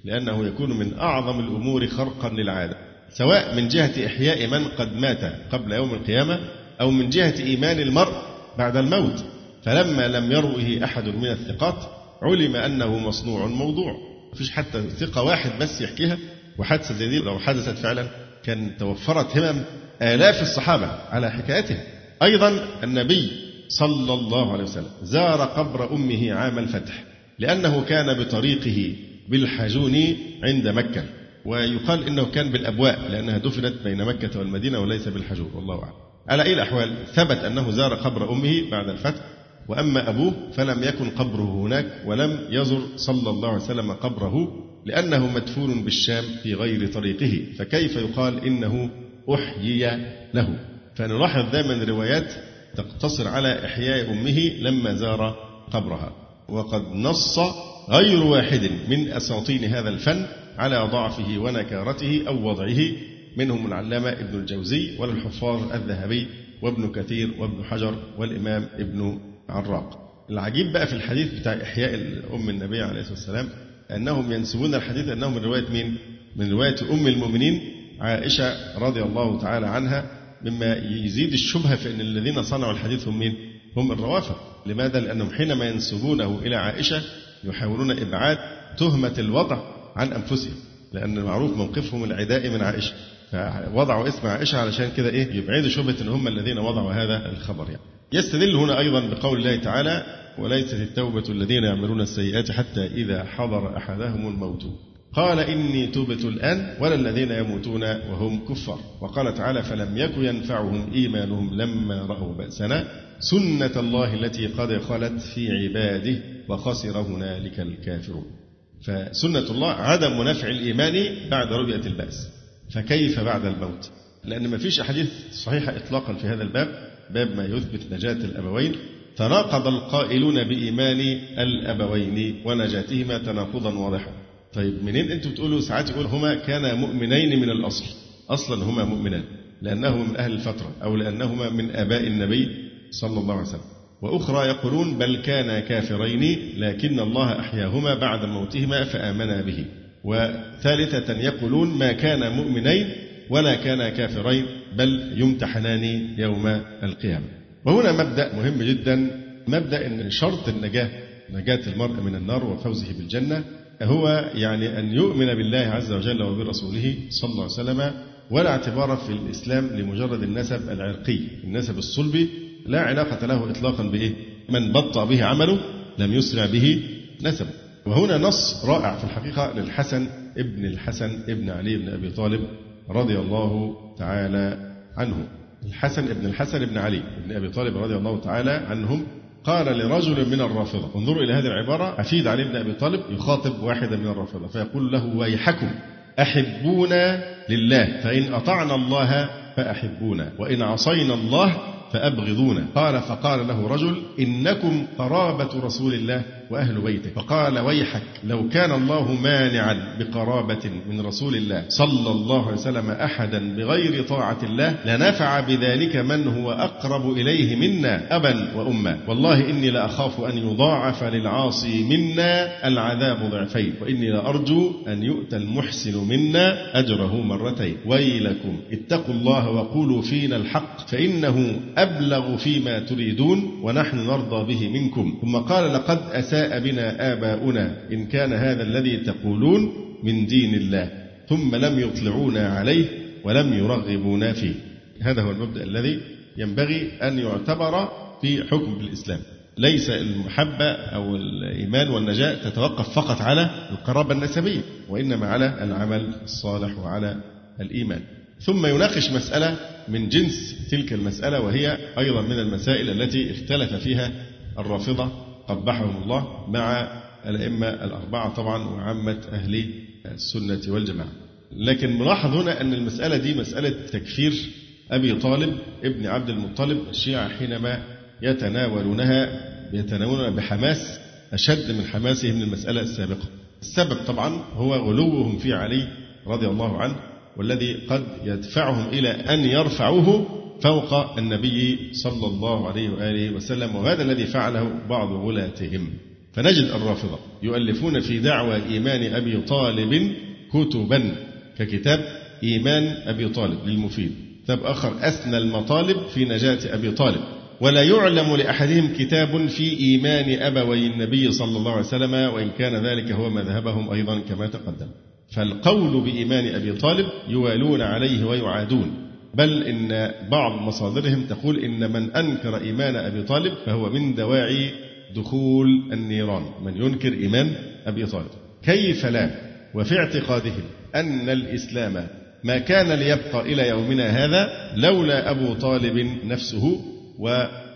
لأنه يكون من أعظم الأمور خرقا للعادة، سواء من جهة إحياء من قد مات قبل يوم القيامة أو من جهة إيمان المرء بعد الموت. فلما لم يروه أحد من الثقات علم أنه مصنوع موضوع، مفيش حتى ثقة واحد بس يحكيها. وحادثة زي دي لو حدثت فعلا كان توفرت همم آلاف الصحابة على حكايتها. أيضا النبي صلى الله عليه وسلم زار قبر أمه عام الفتح، لأنه كان بطريقه بالحجون عند مكة، ويقال إنه كان بالأبواء لأنها دفنت بين مكة والمدينة وليس بالحجون، والله أعلم. على أي الأحوال ثبت أنه زار قبر أمه بعد الفتح. وأما أبوه فلم يكن قبره هناك، ولم يزر صلى الله عليه وسلم قبره لأنه مدفون بالشام في غير طريقه، فكيف يقال إنه أحيي له؟ فنلاحظ دائما روايات تقتصر على إحياء أمه لما زار قبرها، وقد نص غير واحد من أساطين هذا الفن على ضعفه ونكارته أو وضعه، منهم العلامة ابن الجوزي والحفاظ الذهبي وابن كثير وابن حجر والإمام ابن عراق. العجيب بقى في الحديث بتاع إحياء أم النبي عليه الصلاة والسلام أنهم ينسبون الحديث أنه من رواية مين؟ من رواية أم المؤمنين عائشة رضي الله تعالى عنها، مما يزيد الشبهة في أن الذين صنعوا الحديث هم مين؟ هم الروافض. لماذا؟ لأنهم حينما ينسبونه إلى عائشة يحاولون إبعاد تهمة الوضع عن أنفسهم، لأن المعروف موقفهم العدائي من عائشة، فوضعوا اسم عائشة علشان كده إيه؟ يبعدوا شبهة أن هم الذين وضعوا هذا الخبر. يعني يستدل هنا أيضا بقول الله تعالى: وليست التوبة الذين يعملون السيئات حتى إذا حضر أحدهم الموت قال إني تبت الآن ولا الذين يموتون وهم كفار. وقال تعالى: فلم يكن ينفعهم إيمانهم لما رأوا بأسنا سنة الله التي قد خلت في عباده وخسر هنالك الكافرون. فسنة الله عدم نفع الإيمان بعد رؤية البأس، فكيف بعد الموت؟ لأن ما فيش أحاديث صحيحة إطلاقا في هذا الباب، باب ما يثبت نجاة الأبوين. تناقض القائلون بإيمان الأبوين ونجاتهما تناقضا واضحا. طيب منين أنتم بتقولوا ساعات يقول هما كانا مؤمنين من الأصل، أصلا هما مؤمنان لأنهما من أهل الفترة أو لأنهما من آباء النبي صلى الله عليه وسلم، وأخرى يقولون بل كانا كافرين لكن الله أحياهما بعد موتهما فآمنا به، وثالثة يقولون ما كانا مؤمنين ولا كانا كافرين بل يمتحنان يوم القيامة. وهنا مبدأ مهم جدا، مبدأ أن شرط النجاة، نجاة المرء من النار وفوزه بالجنة، هو يعني أن يؤمن بالله عز وجل وبرسوله صلى الله عليه وسلم، ولا اعتبار في الإسلام لمجرد النسب العرقي، النسب الصلبي لا علاقة له إطلاقا بإيه؟ من بطأ به عمله لم يسرع به نسبه. وهنا نص رائع في الحقيقة للحسن ابن الحسن ابن علي بن أبي طالب رضي الله تعالى عنه، الحسن ابن علي بن أبي طالب رضي الله تعالى عنهم، قال لرجل من الرافضة، انظروا إلى هذه العبارة، أفيد علي بن أبي طالب يخاطب واحدا من الرافضة فيقول له: ويحكم أحبونا لله، فإن أطعنا الله فأحبونا، وإن عصينا الله فأبغضونا. قال فقال له رجل: إنكم قرابة رسول الله وأهل بيته. فقال: ويحك، لو كان الله مانعا بقرابة من رسول الله صلى الله عليه وسلم أحدا بغير طاعة الله لنفع بذلك من هو أقرب إليه منا أبا وأما، والله إني لأخاف أن يضاعف للعاصي منا العذاب ضعفين، وإني لأرجو أن يؤتى المحسن منا أجره مرتين. ويلكم، اتقوا الله وقولوا فينا الحق، فإنه أبلغ فيما تريدون ونحن نرضى به منكم. ثم قال: لقد أساء بنا آباؤنا إن كان هذا الذي تقولون من دين الله، ثم لم يطلعونا عليه ولم يرغبونا فيه. هذا هو المبدأ الذي ينبغي أن يعتبر في حكم الإسلام. ليس المحبة أو الإيمان والنجاة تتوقف فقط على القرابة النسبية، وإنما على العمل الصالح وعلى الإيمان. ثم يناقش مسألة من جنس تلك المسألة، وهي أيضا من المسائل التي اختلف فيها الرافضة قبحهم الله مع الأئمة الأربعة طبعا وعامة أهل السنة والجماعة. لكن ملاحظ هنا أن المسألة دي مسألة تكفير أبي طالب ابن عبد المطلب، الشيعة حينما يتناولونها بحماس أشد من حماسهم للمسألة السابقة. السبب طبعا هو غلوهم في علي رضي الله عنه، والذي قد يدفعهم إلى أن يرفعوه فوق النبي صلى الله عليه وآله وسلم، وهذا الذي فعله بعض غلاتهم. فنجد الرافضة يؤلفون في دعوى إيمان أبي طالب كتبا، ككتاب إيمان أبي طالب للمفيد، كتاب آخر أثنى المطالب في نجاة أبي طالب، ولا يعلم لأحدهم كتاب في إيمان أبوي النبي صلى الله عليه وسلم، وإن كان ذلك هو مذهبهم أيضا كما تقدم. فالقول بإيمان أبي طالب يوالون عليه ويعادون، بل إن بعض مصادرهم تقول إن من أنكر إيمان أبي طالب فهو من دواعي دخول النيران، من ينكر إيمان أبي طالب. كيف لا، وفي اعتقادهم أن الإسلام ما كان ليبقى إلى يومنا هذا لولا أبو طالب نفسه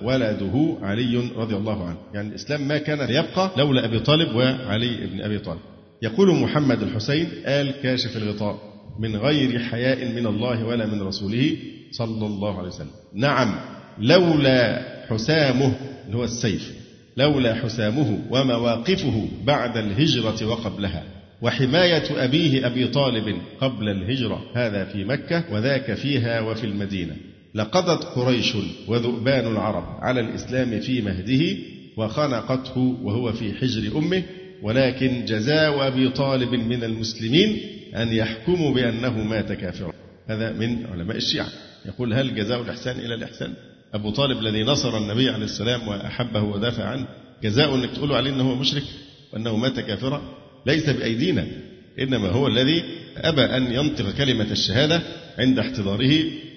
وولده علي رضي الله عنه، يعني الإسلام ما كان ليبقى لولا أبي طالب وعلي بن أبي طالب. يقول محمد الحسين الكاشف الغطاء من غير حياء من الله ولا من رسوله صلى الله عليه وسلم: نعم، لولا حسامه، اللي هو السيف، لولا حسامه ومواقفه بعد الهجرة وقبلها، وحماية أبيه أبي طالب قبل الهجرة، هذا في مكة وذاك فيها وفي المدينة، لقضت قريش وذؤبان العرب على الإسلام في مهده وخنقته وهو في حجر أمه، ولكن جزاء أبي طالب من المسلمين أن يحكموا بأنه مات كافرا. هذا من علماء الشيعة يقول: هل جزاء الإحسان إلى الإحسان؟ أبو طالب الذي نصر النبي عليه السلام وأحبه ودافع عنه، جزاء أنك تقول عليه أنه مشرك وأنه مات كافرا؟ ليس بأيدينا، إنما هو الذي أبى أن ينطق كلمة الشهادة عند احتضاره،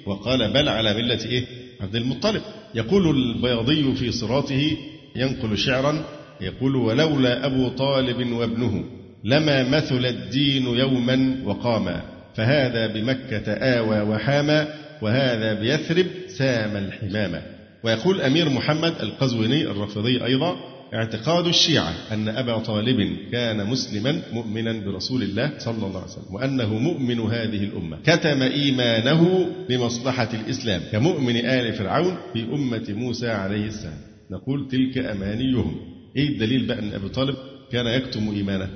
وقال: بل على ملة عبد المطلب. يقول البيضي في صراطه، ينقل شعرا، يقول: ولولا أبو طالب وابنه لما مثل الدين يوما وقاما، فهذا بمكة آوى وحاما، وهذا بيثرب سام الحمامة. ويقول أمير محمد القزوني الرافضي أيضا: اعتقاد الشيعة أن أبا طالب كان مسلما مؤمنا برسول الله صلى الله عليه وسلم، وأنه مؤمن هذه الأمة، كتم إيمانه لمصلحة الإسلام كمؤمن آل فرعون في أمة موسى عليه السلام. نقول: تلك أمانيهم. إيه الدليل بقى أن أبو طالب كان يكتم إيمانه؟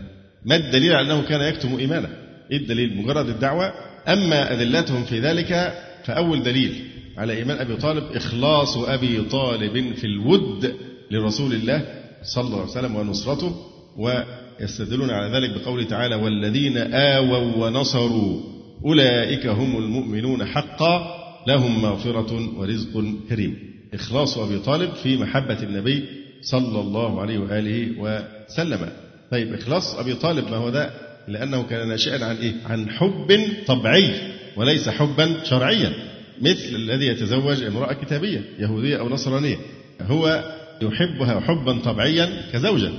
ما الدليل على أنه كان يكتم إيمانه؟ إيه الدليل؟ مجرد الدعوة. أما أدلتهم في ذلك، فأول دليل على إيمان أبي طالب إخلاص أبي طالب في الود لرسول الله صلى الله عليه وسلم ونصرته، ويستدلون على ذلك بقوله تعالى: والذين آووا ونصروا أولئك هم المؤمنون حقا لهم مغفرة ورزق كريم. إخلاص أبي طالب في محبة النبي صلى الله عليه وآله وسلم. طيب، إخلاص أبي طالب ما هو ده؟ لأنه كان ناشئا عن عن حب طبيعي وليس حبا شرعيا، مثل الذي يتزوج امرأة كتابية يهودية أو نصرانية، هو يحبها حبا طبيعيا كزوجة،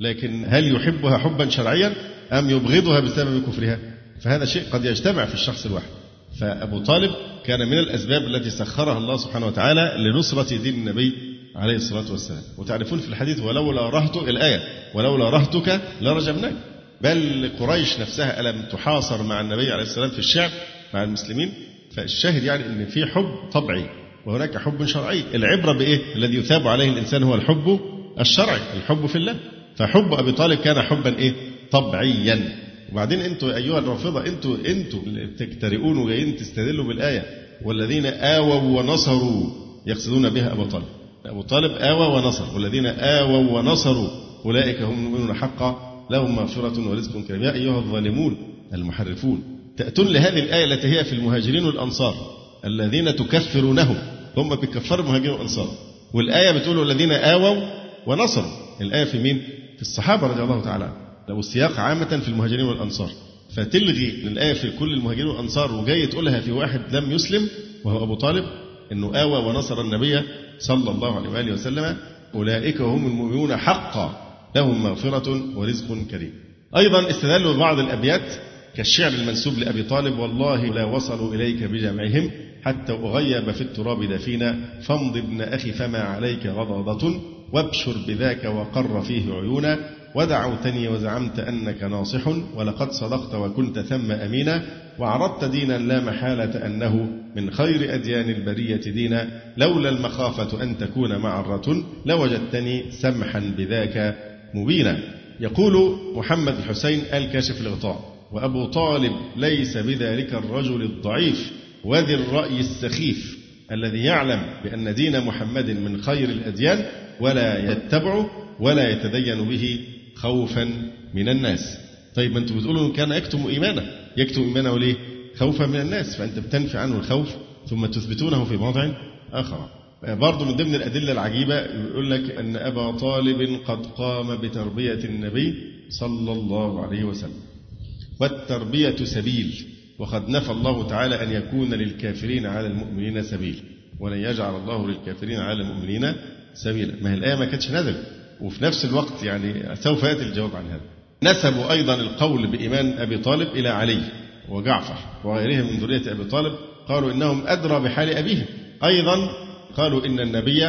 لكن هل يحبها حبا شرعيا أم يبغضها بسبب كفرها؟ فهذا شيء قد يجتمع في الشخص الواحد. فأبو طالب كان من الأسباب التي سخرها الله سبحانه وتعالى لنصرة دين النبي عليه الصلاة والسلام. وتعرفون في الحديث ولولا رهطك الآية ولولا رهطك لرجمناك، بل قريش نفسها ألم تحاصر مع النبي عليه السلام في الشعب مع المسلمين. فالشاهد يعني أن في حب طبعي وهناك حب شرعي. العبرة بإيه؟ الذي يثاب عليه الإنسان هو الحب الشرعي، الحب في الله. فحب أبي طالب كان حبا إيه؟ طبعيا. وبعدين أنتوا أيها الرافضة أنتوا اللي بتجترئون وجايين تستدلوا بالآية والذين آووا ونصروا يقصدون بها أبو طالب. أبو طالب آوى ونصر، والذين آووا ونصروا أولئك هم المؤمنون حقا لهم مغفرة ورزق كريم. يا أيها الظالمون المحرفون تأتون لهذه الآية التي هي في المهاجرين والأنصار الذين تكفرونهم، هم بيكفروا المهاجرين والأنصار، والآية بتقول الذين آووا ونصروا. الآية في مين؟ في الصحابة رضي الله تعالى عنهم، لو السياق عامة في المهاجرين والأنصار. فتلغي الآية في كل المهاجرين والأنصار وجاي تقولها في واحد لم يسلم وهو أبو طالب أنه آوى ونصر النبي صلى الله عليه وآله وسلم. أولئك هم المؤمنون حقا لهم مغفرة ورزق كريم. أيضا استدلوا بعض الأبيات كالشعر المنسوب لأبي طالب والله لا وصلوا إليك بجمعهم حتى أغيب في التراب دفينا فامض ابن أخي فما عليك غضاضة وابشر بذاك وقر فيه عيونا ودعوتني وزعمت أنك ناصح ولقد صدقت وكنت ثم أمينا وعرضت دينا لا محالة أنه من خير أديان البرية دينا لولا المخافة أن تكون معرة لوجدتني سمحا بذاك مبينا. يقول محمد الحسين الكاشف الغطاء وأبو طالب ليس بذلك الرجل الضعيف وذي الرأي السخيف الذي يعلم بأن دين محمد من خير الأديان ولا يتبعه ولا يتدين به خوفا من الناس. طيب ما انتوا بتقولوا كان يكتم إيمانه، يكتم إيمانه ليه؟ خوفا من الناس. فأنت بتنفي عنه الخوف ثم تثبتونه في موضع آخر. برضو من ضمن الأدلة العجيبة يقول لك أن أبا طالب قد قام بتربية النبي صلى الله عليه وسلم، والتربية سبيل، وقد نفى الله تعالى أن يكون للكافرين على المؤمنين سبيل ولن يجعل الله للكافرين على المؤمنين سبيلا. ما هي الآية ما كانتش نازلة، وفي نفس الوقت يعني سوف يأتي الجواب عن هذا. نسبوا أيضا القول بإيمان أبي طالب إلى علي وجعفر وغيرهم من ذرية أبي طالب، قالوا إنهم أدرى بحال أبيهم. أيضا قالوا إن النبي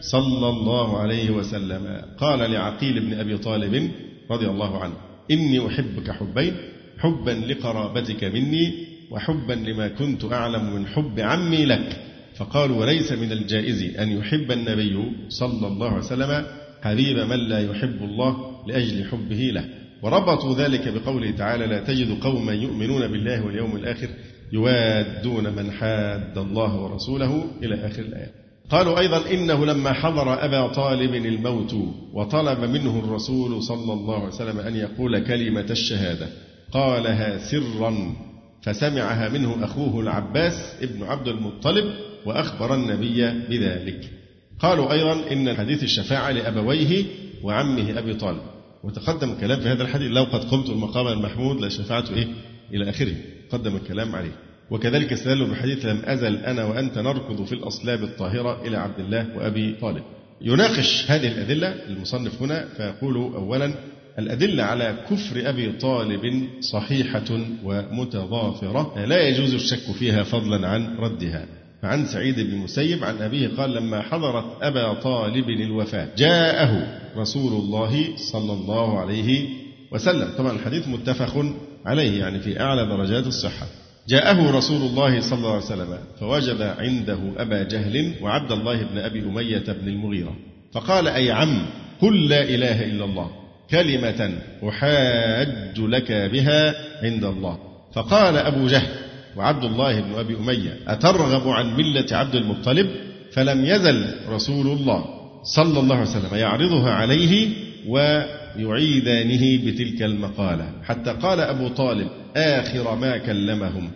صلى الله عليه وسلم قال لعقيل بن أبي طالب رضي الله عنه إني أحبك حبين، حبا لقرابتك مني وحبا لما كنت أعلم من حب عمي لك. فقالوا وليس من الجائز أن يحب النبي صلى الله عليه وسلم حبيب من لا يحب الله لأجل حبه له. وربطوا ذلك بقوله تعالى لا تجد قوما يؤمنون بالله واليوم الآخر يوادون من حاد الله ورسوله إلى آخر الآية. قالوا أيضا إنه لما حضر أبا طالب الموت وطلب منه الرسول صلى الله عليه وسلم أن يقول كلمة الشهادة قالها سرا فسمعها منه أخوه العباس ابن عبد المطلب وأخبر النبي بذلك. قالوا أيضا إن حديث الشفاعة لأبويه وعمه أبي طالب، وتقدم الكلام في هذا الحديث لو قد قمت المقام المحمود لشفاعته إلى آخره، قدم الكلام عليه. وكذلك استدلوا بحديث لم أزل أنا وأنت نركض في الأصلاب الطاهرة إلى عبد الله وأبي طالب. يناقش هذه الأدلة المصنف هنا فيقول أولا الأدلة على كفر أبي طالب صحيحة ومتضافرة لا يجوز الشك فيها فضلا عن ردها. عن سعيد بن المسيب عن أبيه قال لما حضرت أبا طالب الوفاة جاءه رسول الله صلى الله عليه وسلم، طبعا الحديث متفق عليه يعني في أعلى درجات الصحة. جاءه رسول الله صلى الله عليه وسلم فوجد عنده أبا جهل وعبد الله بن أبي أمية بن المغيرة فقال أي عم قل لا إله إلا الله كلمة أحاج لك بها عند الله. فقال أبو جهل وعبد الله بن أبي أمية أترغب عن ملة عبد المطلب؟ فلم يزل رسول الله صلى الله عليه وسلم يعرضها عليه ويعيدانه بتلك المقالة حتى قال أبو طالب آخر ما كلمهم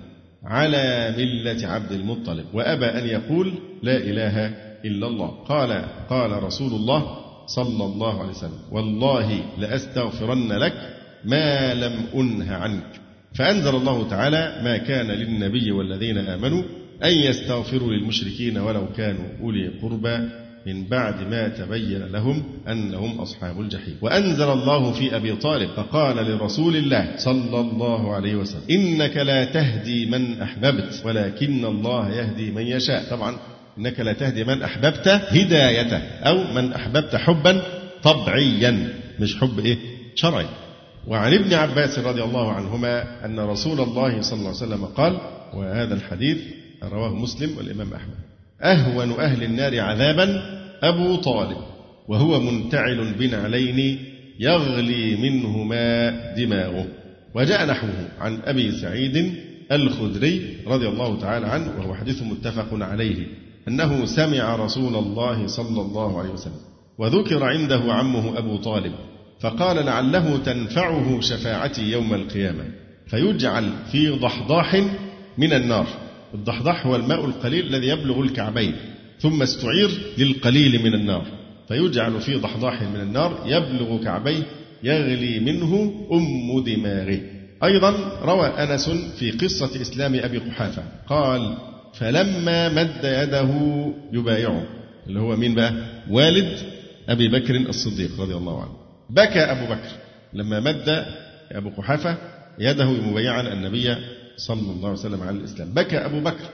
على ملة عبد المطلب وأبى أن يقول لا إله إلا الله. قال رسول الله صلى الله عليه وسلم والله لأستغفرن لك ما لم أنه عنك. فأنزل الله تعالى ما كان للنبي والذين آمنوا أن يستغفروا للمشركين ولو كانوا أولي قربى من بعد ما تبين لهم أنهم أصحاب الجحيم. وأنزل الله في أبي طالب فقال لرسول الله صلى الله عليه وسلم إنك لا تهدي من أحببت ولكن الله يهدي من يشاء. طبعا إنك لا تهدي من أحببت هدايته، أو من أحببت حبا طبعيا مش حب إيه شرعي. وعن ابن عباس رضي الله عنهما أن رسول الله صلى الله عليه وسلم قال، وهذا الحديث رواه مسلم والإمام أحمد: أهون أهل النار عذابا أبو طالب وهو منتعل بنعلين يغلي منهما دماغه. وجاء نحوه عن أبي سعيد الخدري رضي الله تعالى عنه، وهو حديث متفق عليه، أنه سمع رسول الله صلى الله عليه وسلم وذكر عنده عمه أبو طالب، فقال: لعله تنفعه شفاعتي يوم القيامة فيجعل في ضحضاح من النار. الضحضاح هو الماء القليل الذي يبلغ الكعبين، ثم استعير للقليل من النار، فيجعل في ضحضاح من النار يبلغ كعبيه يغلي منه أم دماغه. أيضا روى أنس في قصة إسلام أبي قحافة قال: فلما مد يده يبايعه، اللي هو مين بقى؟ والد أبي بكر الصديق رضي الله عنه. بكى أبو بكر لما مد أبو قحافة يده مبايعا النبي صلى الله عليه وسلم على الإسلام، بكى أبو بكر.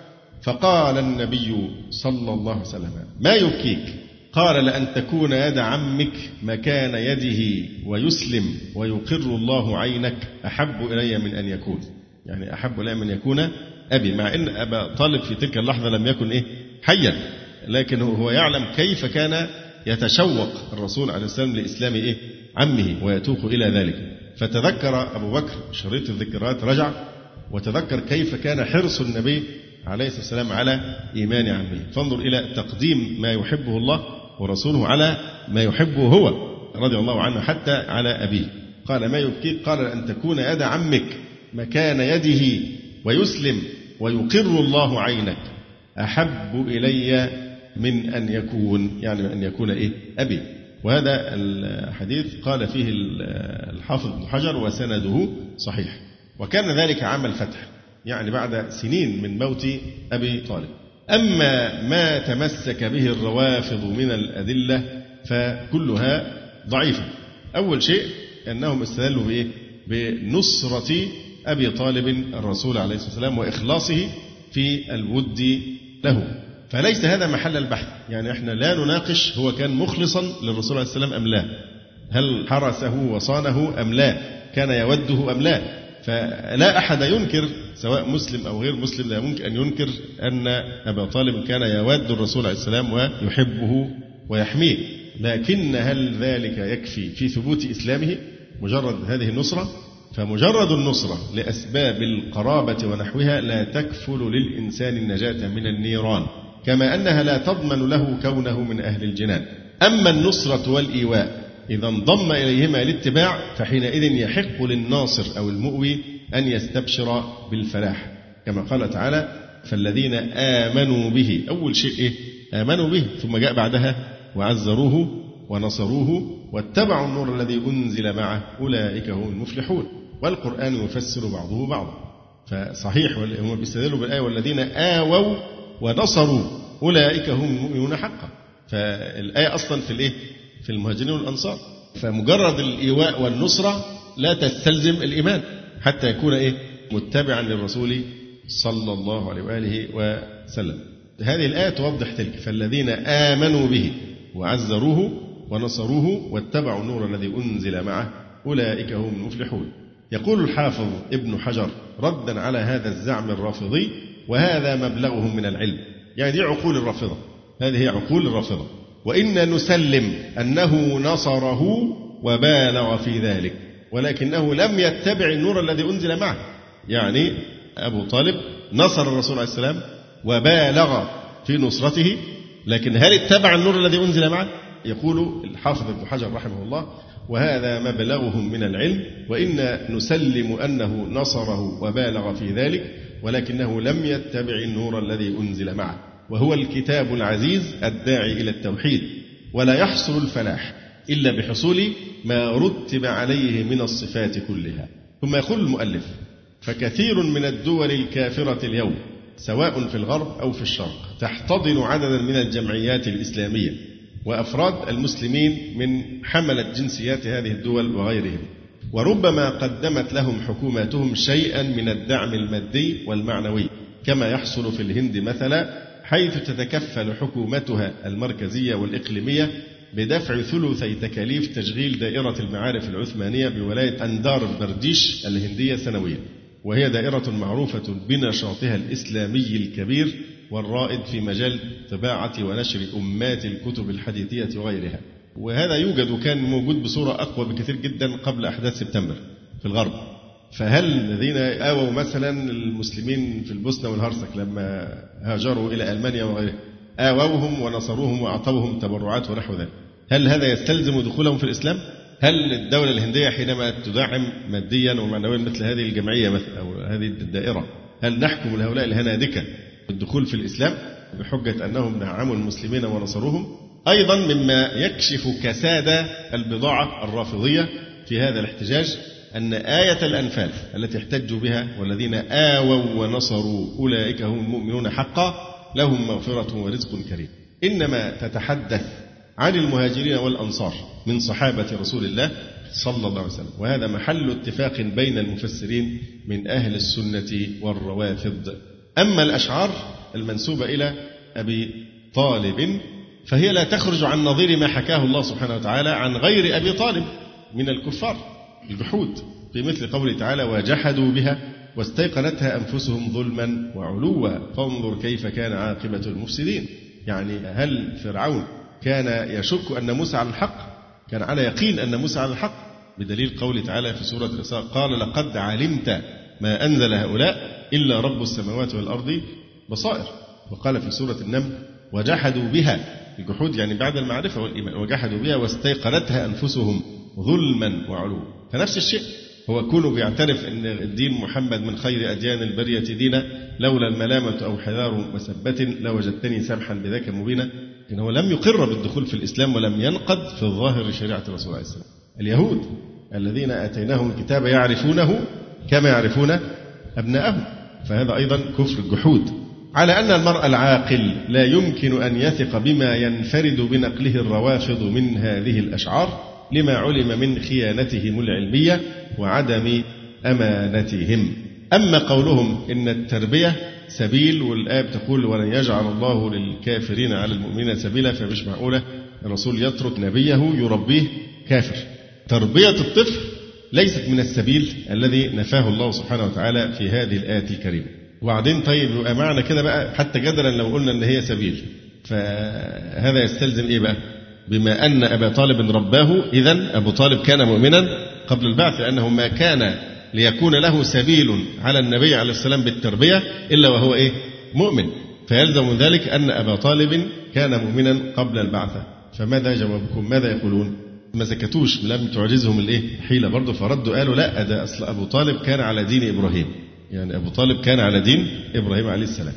فقال النبي صلى الله عليه وسلم: ما يبكيك؟ قال: لأن تكون يد عمك مكان يده ويسلم ويقر الله عينك أحب إلي من أن يكون، يعني أحب إلي من يكون أبي، مع أن أبا طالب في تلك اللحظة لم يكن حيا، لكن هو يعلم كيف كان يتشوق الرسول عليه السلام لإسلام عمه ويتوق إلى ذلك. فتذكر أبو بكر شريط الذكريات، رجع وتذكر كيف كان حرص النبي عليه الصلاة والسلام على إيمان عمه. فانظر إلى تقديم ما يحبه الله ورسوله على ما يحبه هو رضي الله عنه حتى على أبيه. قال: ما يبكيك؟ قال: أن تكون يد عمك مكان يده ويسلم ويقر الله عينك أحب إلي من أن يكون، يعني من أن يكون أبي. وهذا الحديث قال فيه الحافظ ابن حجر وسنده صحيح. وكان ذلك عام الفتح، يعني بعد سنين من موت أبي طالب. أما ما تمسك به الروافض من الأدلة فكلها ضعيفة. أول شيء أنهم استدلوا بنصرة أبي طالب الرسول عليه الصلاة والسلام وإخلاصه في الود له، فليس هذا محل البحث، يعني إحنا لا نناقش هو كان مخلصا للرسول عليه الصلاة والسلام أم لا، هل حرسه وصانه أم لا، كان يوده أم لا، فلا أحد ينكر سواء مسلم أو غير مسلم لا يمكن أن ينكر أن أبا طالب كان يود الرسول عليه السلام ويحبه ويحميه. لكن هل ذلك يكفي في ثبوت إسلامه مجرد هذه النصرة؟ فمجرد النصرة لأسباب القرابة ونحوها لا تكفل للإنسان النجاة من النيران، كما أنها لا تضمن له كونه من أهل الجنان. أما النصرة والإيواء إذا انضم إليهما الاتباع فحينئذ يحق للناصر أو المؤوي أن يستبشر بالفلاح، كما قال تعالى: فالذين آمنوا به. أول شيء آمنوا به، ثم جاء بعدها: وعزروه ونصروه واتبعوا النور الذي أنزل معه أولئك هم المفلحون. والقرآن يفسر بعضه بعضا، فصحيح هم بيستدلوا بالآية: والذين آووا ونصروا أولئك هم المؤمنون حقا، فالآية أصلا في المهاجرين والأنصار. فمجرد الإيواء والنصرة لا تستلزم الإيمان حتى يكون متبعا للرسول صلى الله عليه وآله وسلم. هذه الآية توضح تلك: فالذين آمنوا به وعزروه ونصروه واتبعوا النور الذي أنزل معه أولئك هم المفلحون. يقول الحافظ ابن حجر ردا على هذا الزعم الرافضي: وهذا مبلغهم من العلم، يعني دي عقول الرافضة، هذه هي عقول الرافضة، وإن نسلم أنه نصره وبالغ في ذلك، ولكنه لم يتبع النور الذي أنزل معه. يعني أبو طالب نصر الرسول عليه السلام وبالغ في نصرته، لكن هل اتبع النور الذي أنزل معه؟ يقول الحافظ ابن حجر رحمه الله: وهذا مبلغهم من العلم، وإن نسلم أنه نصره وبالغ في ذلك، ولكنه لم يتبع النور الذي أنزل معه، وهو الكتاب العزيز الداعي إلى التوحيد. ولا يحصل الفلاح إلا بحصول ما رتب عليه من الصفات كلها. ثم يقول المؤلف: فكثير من الدول الكافرة اليوم سواء في الغرب أو في الشرق تحتضن عددا من الجمعيات الإسلامية وأفراد المسلمين من حملة جنسيات هذه الدول وغيرهم، وربما قدمت لهم حكوماتهم شيئا من الدعم المادي والمعنوي، كما يحصل في الهند مثلا حيث تتكفل حكومتها المركزية والإقليمية بدفع ثلثي تكاليف تشغيل دائرة المعارف العثمانية بولاية أندار برديش الهندية سنويا، وهي دائرة معروفة بنشاطها الإسلامي الكبير والرائد في مجال طباعة ونشر أمات الكتب الحديثية وغيرها. وهذا يوجد كان موجود بصورة أقوى بكثير جدا قبل أحداث سبتمبر في الغرب. فهل الذين آووا مثلا المسلمين في البوسنة والهرسك لما هاجروا إلى ألمانيا وغيرها آووهم ونصروهم وأعطوهم تبرعات ونحو ذلك، هل هذا يستلزم دخولهم في الإسلام؟ هل الدولة الهندية حينما تدعم ماديا ومعنويا مثل هذه الجمعية مثلا أو هذه الدائرة، هل نحكم لهؤلاء الهنادكة بالدخول في الإسلام بحجة أنهم دعموا المسلمين ونصروهم؟ أيضا مما يكشف كساد البضاعة الرافضية في هذا الاحتجاج أن آية الأنفال التي احتجوا بها والذين آووا ونصروا أولئك هم المؤمنون حقا لهم مغفرة ورزق كريم، إنما تتحدث عن المهاجرين والأنصار من صحابة رسول الله صلى الله عليه وسلم، وهذا محل اتفاق بين المفسرين من أهل السنة والروافض. أما الأشعار المنسوبة إلى أبي طالب فهي لا تخرج عن نظير ما حكاه الله سبحانه وتعالى عن غير أبي طالب من الكفار الجحود، في مثل قوله تعالى وجحدوا بها واستيقنتها أنفسهم ظلما وعلوا فانظر كيف كان عاقبة المفسدين. يعني هل فرعون كان يشك أن موسى على الحق؟ كان على يقين أن موسى على الحق بدليل قوله تعالى في سورة الإسراء قال لقد علمت ما أنزل هؤلاء إلا رب السماوات والأرض بصائر، وقال في سورة النمل وجحدوا بها الجحود يعني بعد المعرفة والإيمان، وجحدوا بها واستيقنتها أنفسهم ظلما وعلوا. فنفس الشيء هو كله بيعترف أن الدين محمد من خير أديان البرية دينا لولا الملامة أو حذار مسبة لوجدتني سمحا بذاك مبينا، إنه لم يقر بالدخول في الإسلام ولم ينقد في الظاهر شريعة الرسول عليه السلام. اليهود الذين آتيناهم الكتاب يعرفونه كما يعرفون أبناءهم، فهذا أيضا كفر الجحود. على أن المرء العاقل لا يمكن أن يثق بما ينفرد بنقله الروافض من هذه الأشعار لما علم من خيانتهم العلمية وعدم أمانتهم. أما قولهم إن التربية سبيل، والآية تقول ولن يجعل الله للكافرين على المؤمنين سبيلا، فمش معقولة الرسول يترك نبيه يربيه كافر. تربية الطفل ليست من السبيل الذي نفاه الله سبحانه وتعالى في هذه الآية الكريمة. وبعدين طيب يبقى معنى كده بقى حتى جدلا لو قلنا ان هي سبيل، فهذا يستلزم ايه بقى؟ بما ان ابا طالب رباه، اذا ابو طالب كان مؤمنا قبل البعث، لانه ما كان ليكون له سبيل على النبي عليه السلام بالتربيه الا وهو ايه؟ مؤمن. فيلزم ذلك ان ابا طالب كان مؤمنا قبل البعثة. فماذا جوابكم؟ ماذا يقولون؟ ما سكتوش، لم تعجزهم الايه؟ حيله برضه، فردوا قالوا لا ده اصل ابو طالب كان على دين ابراهيم. يعني أبو طالب كان على دين إبراهيم عليه السلام،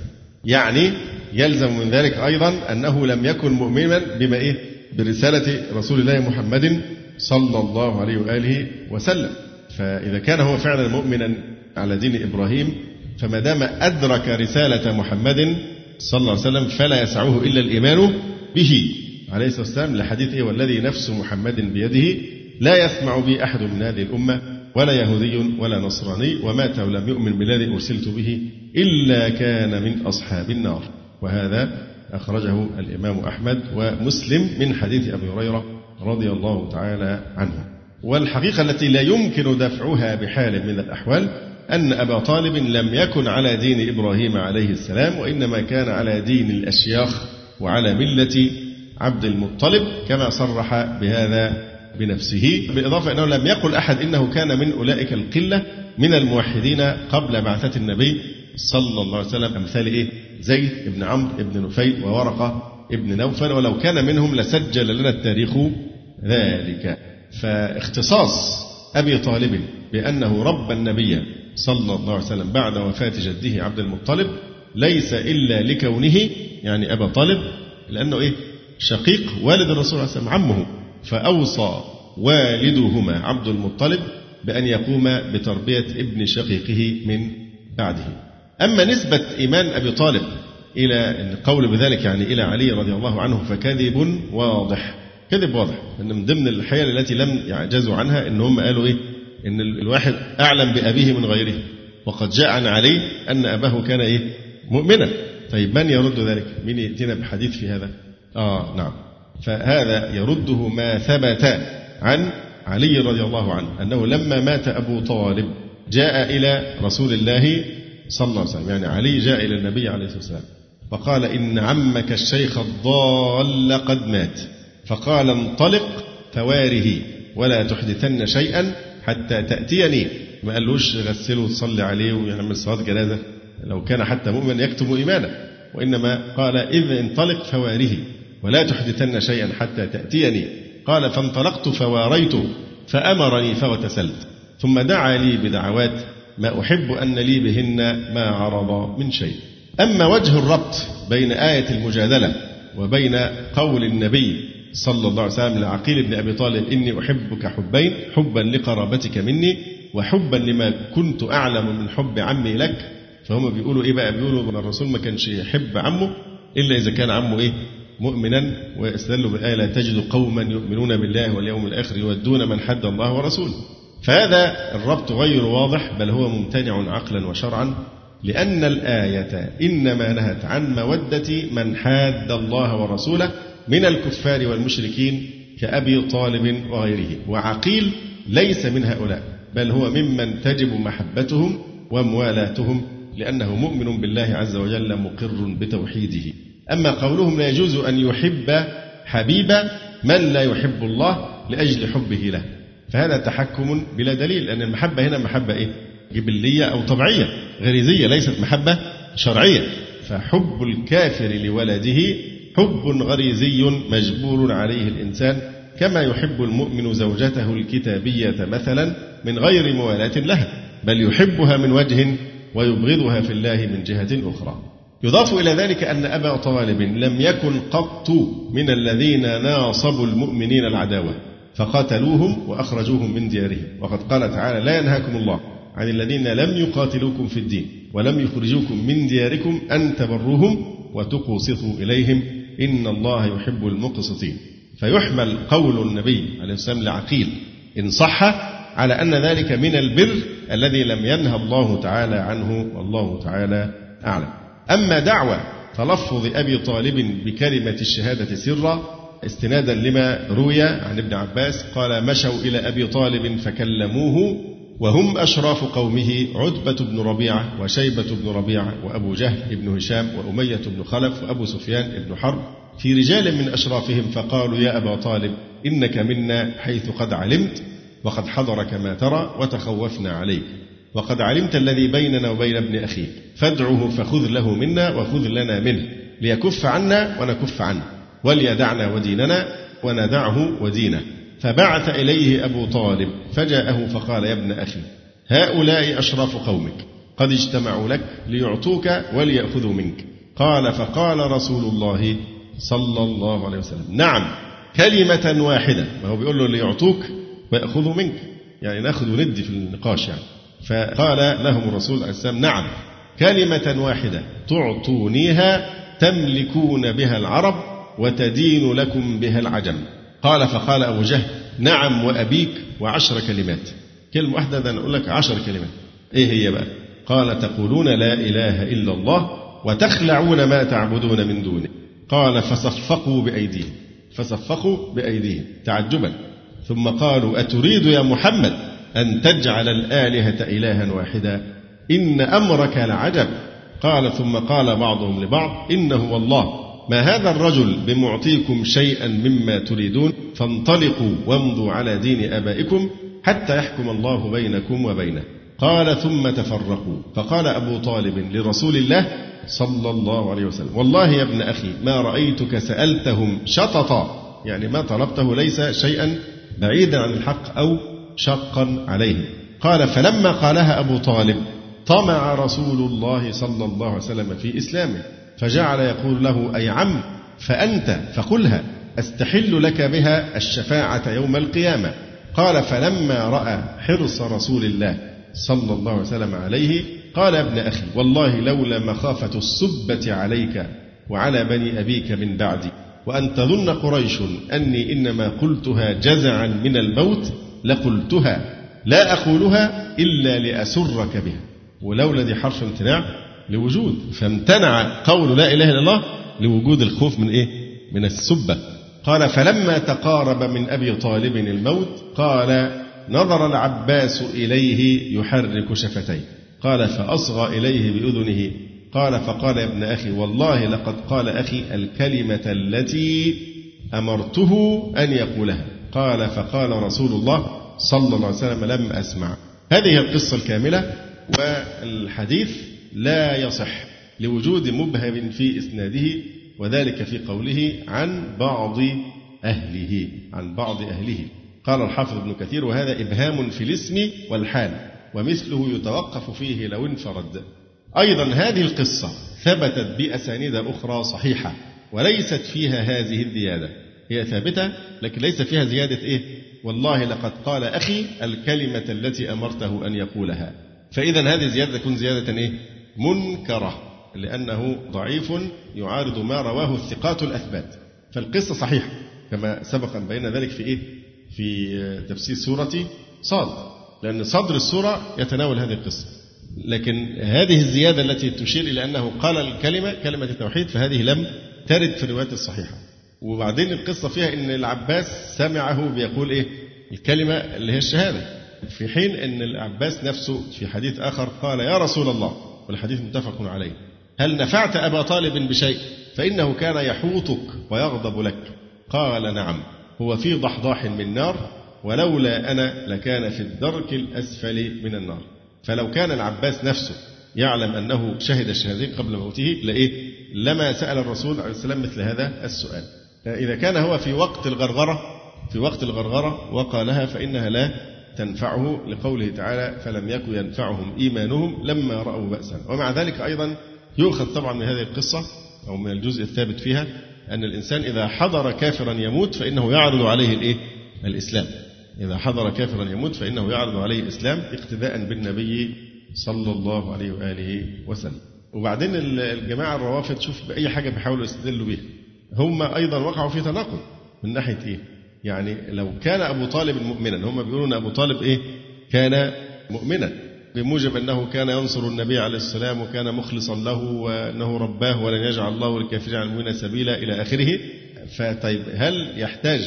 يعني يلزم من ذلك أيضا أنه لم يكن مؤمنا بما إيه؟ برسالة رسول الله محمد صلى الله عليه وآله وسلم. فإذا كان هو فعلا مؤمنا على دين إبراهيم، فما دام أدرك رسالة محمد صلى الله عليه وسلم فلا يسعه إلا الإيمان به عليه الصلاة والسلام، لحديث إيه؟ والذي نفس محمد بيده لا يسمع بي أحد من هذه الأمة ولا يهودي ولا نصراني ومات ولم يؤمن بالذي أرسلت به إلا كان من أصحاب النار. وهذا أخرجه الإمام أحمد ومسلم من حديث أبي هريرة رضي الله تعالى عنه. والحقيقة التي لا يمكن دفعها بحال من الأحوال أن أبا طالب لم يكن على دين إبراهيم عليه السلام، وإنما كان على دين الأشياخ وعلى ملة عبد المطلب، كما صرح بهذا بنفسه، بالإضافة أنه لم يقل أحد إنه كان من أولئك القلة من الموحدين قبل بعثة النبي صلى الله عليه وسلم، أمثال إيه؟ زيد ابن عمرو ابن نفيل وورقة ابن نوفل، ولو كان منهم لسجل لنا التاريخ ذلك. فاختصاص أبي طالب بأنه رب النبي صلى الله عليه وسلم بعد وفاة جده عبد المطلب ليس إلا لكونه يعني أبا طالب لأنه إيه؟ شقيق والد الرسول عليه السلام، عمه، فأوصى والدهما عبد المطلب بأن يقوم بتربية ابن شقيقه من بعده. أما نسبة إيمان أبي طالب إلى القول بذلك يعني إلى علي رضي الله عنه فكذب واضح، كذب واضح. أن من ضمن الحيل التي لم يعجزوا عنها إن هم قالوا إيه؟ إن الواحد أعلم بأبيه من غيره، وقد جاء عن علي أن أباه كان إيه؟ مؤمنا، طيب من يرد ذلك؟ من يأتينا بحديث في هذا؟ نعم. فهذا يرده ما ثبت عن علي رضي الله عنه أنه لما مات أبو طالب جاء إلى رسول الله صلى الله عليه وسلم، يعني علي جاء إلى النبي عليه الصلاة والسلام فقال إن عمك الشيخ الضال قد مات، فقال انطلق تواره ولا تحدثن شيئا حتى تأتيني. ما قالوش غسله وتصلي عليه ويعمل صلاة جنازة، لو كان حتى مؤمن يكتم إيمانه، وإنما قال إذ انطلق فواره ولا تحدثن شيئا حتى تأتيني. قال فانطلقت فواريته فأمرني فاغتسلت، ثم دعا لي بدعوات ما أحب أن لي بهن ما عرض من شيء. أما وجه الربط بين آية المجادلة وبين قول النبي صلى الله عليه وسلم لعقيل بن أبي طالب إني أحبك حبين، حبا لقرابتك مني وحبا لما كنت أعلم من حب عمي لك، فهم بيقولوا إيه بقى؟ بيقولوا أن الرسول ما كانش يحب عمه إلا إذا كان عمه إيه مؤمنا، ويستدلوا بالآية لا تجد قوما يؤمنون بالله واليوم الآخر يودون من حد الله ورسوله. فهذا الربط غير واضح بل هو ممتنع عقلا وشرعا، لأن الآية إنما نهت عن مودة من حاد الله ورسوله من الكفار والمشركين كأبي طالب وغيره، وعقيل ليس من هؤلاء بل هو ممن تجب محبتهم وموالاتهم لأنه مؤمن بالله عز وجل مقر بتوحيده. أما قولهم لا يجوز أن يحب حبيب من لا يحب الله لأجل حبه له، فهذا تحكم بلا دليل، لأن المحبة هنا محبة إيه؟ جبلية أو طبيعية غريزية، ليست محبة شرعية. فحب الكافر لولده حب غريزي مجبور عليه الإنسان، كما يحب المؤمن زوجته الكتابية مثلا من غير موالاة لها، بل يحبها من وجه ويبغضها في الله من جهة أخرى. يضاف إلى ذلك أن أبا طالب لم يكن قط من الذين ناصبوا المؤمنين العداوة فقاتلوهم وأخرجوهم من ديارهم، وقد قال تعالى لا ينهاكم الله عن الذين لم يقاتلوكم في الدين ولم يخرجوكم من دياركم أن تبروهم وتقسطوا إليهم إن الله يحب المقسطين. فيحمل قول النبي عليه السلام لعقيل إن صح على أن ذلك من البر الذي لم ينه الله تعالى عنه، والله تعالى أعلم. أما دعوة تلفظ أبي طالب بكلمة الشهادة سرا استنادا لما روي عن ابن عباس قال مشوا إلى أبي طالب فكلموه وهم أشراف قومه عتبة بن ربيعة وشيبة بن ربيعة وأبو جهل بن هشام وأمية بن خلف وأبو سفيان بن حرب في رجال من أشرافهم، فقالوا يا أبا طالب إنك منا حيث قد علمت وقد حضرك ما ترى وتخوفنا عليك، وقد علمت الذي بيننا وبين ابن أخيك، فادعه فخذ له منا وخذ لنا منه ليكف عنا ونكف عنه وليدعنا وديننا وندعه ودينه. فبعث إليه أبو طالب فجاءه فقال يا ابن أخي هؤلاء أشراف قومك قد اجتمعوا لك ليعطوك وليأخذوا منك. قال فقال رسول الله صلى الله عليه وسلم نعم كلمة واحدة، ما هو بيقول له ليعطوك ويأخذوا منك، يعني نأخذ وند في النقاش يعني. فقال لهم الرسول عليه السلام نعم كلمة واحدة تعطونيها تملكون بها العرب وتدين لكم بها العجم. قال فقال أبو جهل نعم وأبيك وعشر كلمات، كلمة واحدة ده نقول لك 10 كلمات، إيه هي بقى؟ قال تقولون لا إله إلا الله وتخلعون ما تعبدون من دونه. قال فصفقوا بأيديهم تعجبا، ثم قالوا أتريد يا محمد أن تجعل الآلهة إلها واحدا إن أمرك لعجب. قال ثم قال بعضهم لبعض إنه والله ما هذا الرجل بمعطيكم شيئا مما تريدون، فانطلقوا وامضوا على دين آبائكم حتى يحكم الله بينكم وبينه. قال ثم تفرقوا. فقال أبو طالب لرسول الله صلى الله عليه وسلم والله يا ابن أخي ما رأيتك سألتهم شططا، يعني ما طلبته ليس شيئا بعيدا عن الحق أو شقا عليه. قال فلما قالها أبو طالب طمع رسول الله صلى الله عليه وسلم في إسلامه، فجعل يقول له أي عم فأنت فقلها أستحل لك بها الشفاعة يوم القيامة. قال فلما رأى حرص رسول الله صلى الله عليه وسلم عليه قال ابن أخي والله لولا مخافة السبة عليك وعلى بني أبيك من بعدي وأن تظن قريش أني إنما قلتها جزعا من الموت لقلتها لا أقولها إلا لأسرك بها، ولولا دي حرف امتناع لوجود، فامتنع قول لا إله إلا الله لوجود الخوف من إيه؟ من السبة. قال: فلما تقارب من أبي طالب الموت قال: نظر العباس إليه يحرك شفتيه، قال: فأصغى إليه بأذنه، قال: فقال: يا ابن أخي، والله لقد قال أخي الكلمة التي أمرته أن يقولها. قال: فقال رسول الله صلى الله عليه وسلم: لم أسمع. هذه القصة الكاملة، والحديث لا يصح لوجود مبهم في إسناده، وذلك في قوله: عن بعض أهله. عن بعض أهله. قال الحافظ ابن كثير: وهذا إبهام في الاسم والحال، ومثله يتوقف فيه لو انفرد. أيضا هذه القصة ثبتت بأسانيد أخرى صحيحة وليست فيها هذه الزيادة، هي ثابتة لكن ليس فيها زيادة إيه؟ والله لقد قال أخي الكلمة التي أمرته أن يقولها. فإذا هذه الزيادة تكون زيادة إيه؟ منكرة، لأنه ضعيف يعارض ما رواه الثقات الأثبات. فالقصة صحيحة كما سبق أن بينا ذلك في إيه؟ في تفسير سورة صاد، لأن صدر السورة يتناول هذه القصة. لكن هذه الزيادة التي تشير إلى أنه قال الكلمة كلمة التوحيد فهذه لم ترد في الروايات الصحيحة. وبعدين القصة فيها أن العباس سمعه بيقول إيه؟ الكلمة اللي هي الشهادة، في حين أن العباس نفسه في حديث آخر قال: يا رسول الله، والحديث متفق عليه، هل نفعت أبا طالب بشيء؟ فإنه كان يحوطك ويغضب لك. قال: نعم، هو في ضحضاح من نار، ولولا أنا لكان في الدرك الأسفل من النار. فلو كان العباس نفسه يعلم أنه شهد الشهادتين قبل موته لإيه؟ لما سأل الرسول عليه السلام مثل هذا السؤال. إذا كان هو في وقت الغرغرة، في وقت الغرغرة وقالها فإنها لا تنفعه، لقوله تعالى: فلم يكن ينفعهم إيمانهم لما رأوا بأسا. ومع ذلك أيضا يؤخذ طبعا من هذه القصة أو من الجزء الثابت فيها أن الإنسان إذا حضر كافرا يموت فإنه يعرض عليه الإيه؟ الإسلام. إذا حضر كافرا يموت فإنه يعرض عليه الإسلام، اقتداء بالنبي صلى الله عليه وآله وسلم. وبعدين الجماعة الروافض شوف بأي حاجة بيحاولوا يستدلوا بيها، هم أيضا وقعوا في تناقض من ناحية إيه؟ يعني لو كان أبو طالب مؤمنا، هم بيقولوا أن أبو طالب إيه؟ كان مؤمنا بموجب أنه كان ينصر النبي عليه السلام وكان مخلصا له وأنه رباه، ولن يجعل الله الكافرين على المؤمنين سبيلا إلى آخره. فطيب هل يحتاج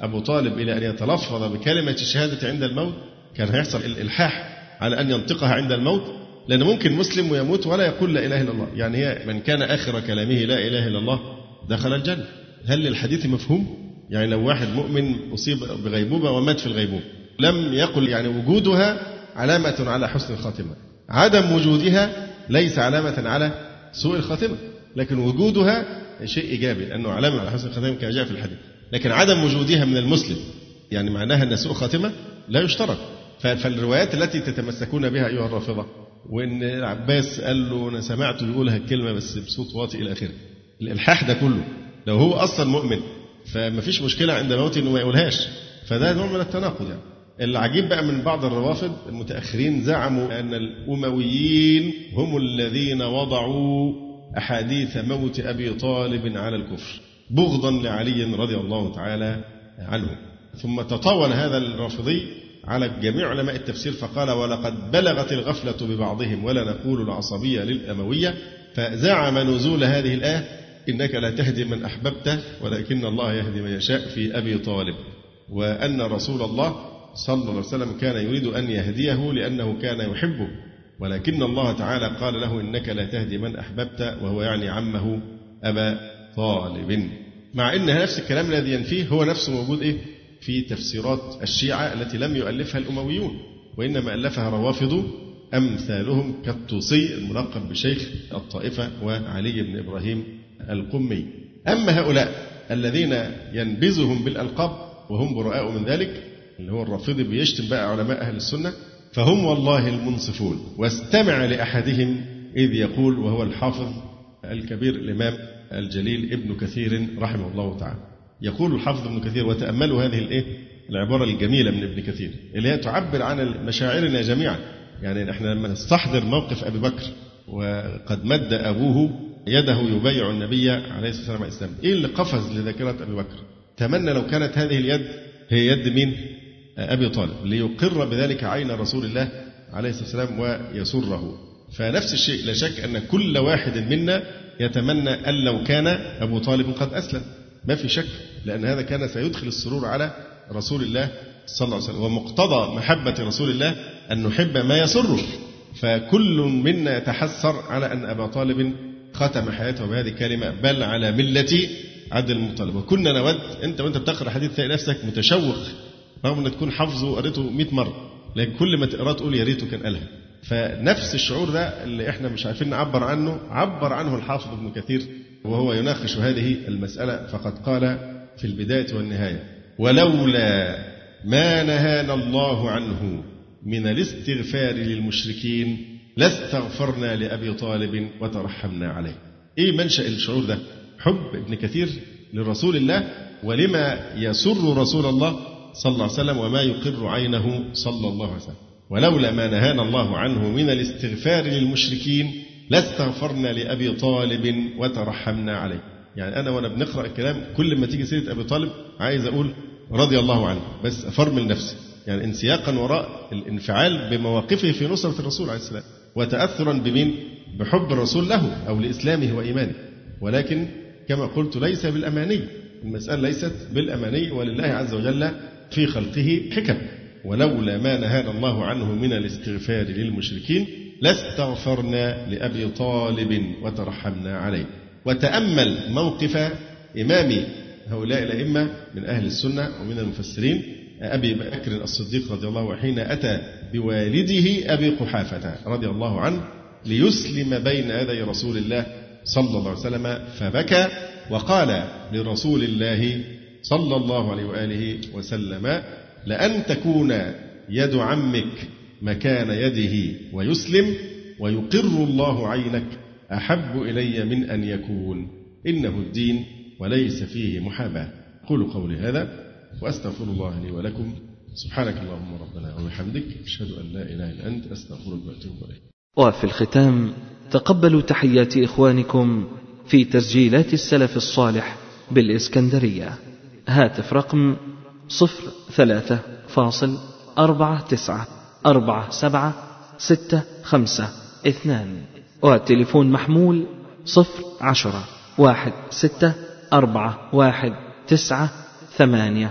أبو طالب إلى أن يتلفظ بكلمة الشهادة عند الموت؟ كان هيحصل الإلحاح على أن ينطقها عند الموت، لأن ممكن مسلم ويموت ولا يقول لا إله إلا الله. يعني هي من كان آخر كلامه لا إله إلا الله دخل الجنة. هل الحديث مفهوم؟ يعني لو واحد مؤمن أصيب بغيبوبة ومات في الغيبوبة لم يقل، يعني وجودها علامة على حسن الخاتمة، عدم وجودها ليس علامة على سوء الخاتمة، لكن وجودها شيء إيجابي لأنه علامة على حسن الخاتمة كما جاء في الحديث. لكن عدم وجودها من المسلم يعني معناها أن سوء خاتمة لا يشترط. فالروايات التي تتمسكون بها أيها الرافضة، وأن العباس قال له أنا سمعته يقول هالكلمة بس بصوت واطي إلى آخره، الإلحاح ده كله لو هو أصلا مؤمن فما فيش مشكلة عند موته إنه ما يقولهاش. فده نوع من التناقض. يعني العجيب بقى من بعض الروافض المتأخرين زعموا أن الأمويين هم الذين وضعوا أحاديث موت أبي طالب على الكفر بغضا لعلي رضي الله تعالى عنه. ثم تطاول هذا الرافضي على جميع علماء التفسير فقال: ولقد بلغت الغفلة ببعضهم ولا نقول العصبية للأموية، فزعم نزول هذه الآية: إنك لا تهدي من أحببته ولكن الله يهدي من يشاء في أبي طالب، وأن رسول الله صلى الله عليه وسلم كان يريد أن يهديه لأنه كان يحبه، ولكن الله تعالى قال له: إنك لا تهدي من أحببت، وهو يعني عمه أبا طالب. مع أن نفس الكلام الذي ينفيه هو نفسه موجود إيه؟ في تفسيرات الشيعة التي لم يؤلفها الأمويون، وإنما ألفها روافض أمثالهم كالطوسي الملقب بشيخ الطائفة وعلي بن إبراهيم القمي. أما هؤلاء الذين ينبزهم بالألقاب وهم براء من ذلك، اللي هو الرافضي بيشتم بقى علماء أهل السنة، فهم والله المنصفون. واستمع لأحدهم إذ يقول، وهو الحافظ الكبير الإمام الجليل ابن كثير رحمه الله تعالى، يقول الحافظ ابن كثير، وتأملوا هذه العبارة الجميلة من ابن كثير اللي هي تعبر عن مشاعرنا جميعا. يعني احنا لما نستحضر موقف أبي بكر وقد مد أبوه يده يبايع النبي عليه الصلاة والسلام على الإسلام، إيه اللي قفز لذاكرة أبي بكر؟ تمنى لو كانت هذه اليد هي يد مين؟ أبي طالب، ليقر بذلك عين رسول الله عليه الصلاة والسلام ويسره. فنفس الشيء لا شك أن كل واحد منا يتمنى أن لو كان أبو طالب قد أسلم، ما في شك، لأن هذا كان سيدخل السرور على رسول الله صلى الله عليه وسلم، ومقتضى محبة رسول الله أن نحب ما يسره، فكل منا يتحسر على أن أبا طالب ختم حياته بهذه الكلمة، بل على ملة عبد المطلب. وكنا نود أنت وأنت بتقرأ حديث تلاقي نفسك متشوخ رغم أن تكون حفظه وقريته 100 مرة، لكن كل ما تقرأ تقول يا ريته كان قالها. فنفس الشعور ده اللي احنا مش عارفين نعبر عنه، عبر عنه الحافظ ابن كثير وهو يناقش هذه المسألة، فقد قال في البداية والنهاية: ولولا ما نهانا الله عنه من الاستغفار للمشركين لاستغفرنا لأبي طالب وترحمنا عليه. ايه منشأ الشعور ده؟ حب ابن كثير لرسول الله ولما يسر رسول الله صلى الله عليه وسلم وما يقر عينه صلى الله عليه وسلم. ولولا ما نهانا الله عنه من الاستغفار للمشركين لاستغفرنا لأبي طالب وترحمنا عليه. يعني أنا وأنا بنقرأ الكلام كل ما تيجي سيرة أبي طالب عايز أقول رضي الله عنه، بس أفرمل نفسي، يعني انسياقا وراء الانفعال بمواقفه في نصرة الرسول عليه السلام، وتأثرا بمين؟ بحب الرسول له أو لإسلامه وإيمانه. ولكن كما قلت ليس بالأماني، المسألة ليست بالأماني، ولله عز وجل في خلقه حكم. ولولا ما نهانا الله عنه من الاستغفار للمشركين لاستغفرنا لأبي طالب وترحمنا عليه. وتأمل موقف إمام هؤلاء الأئمة من أهل السنة ومن المفسرين أبي بكر الصديق رضي الله عنه حين أتى بوالده أبي قحافة رضي الله عنه ليسلم بين يدي رسول الله صلى الله عليه وسلم، فبكى وقال لرسول الله صلى الله عليه وآله وسلم: لأن تكون يد عمك مكان يده ويسلم ويقر الله عينك أحب إلي من أن يكون، إنه الدين وليس فيه محاباة. قولوا قولي هذا وأستغفر الله لي ولكم. سبحانك اللهم ربنا وبحمدك، أشهد أن لا إله إلا أنت، أستغفرك وأتوب إليك. وفي الختام تقبلوا تحيات إخوانكم في تسجيلات السلف الصالح بالإسكندرية، هاتف رقم 03.49476552 والتليفون محمول 010 1641 980.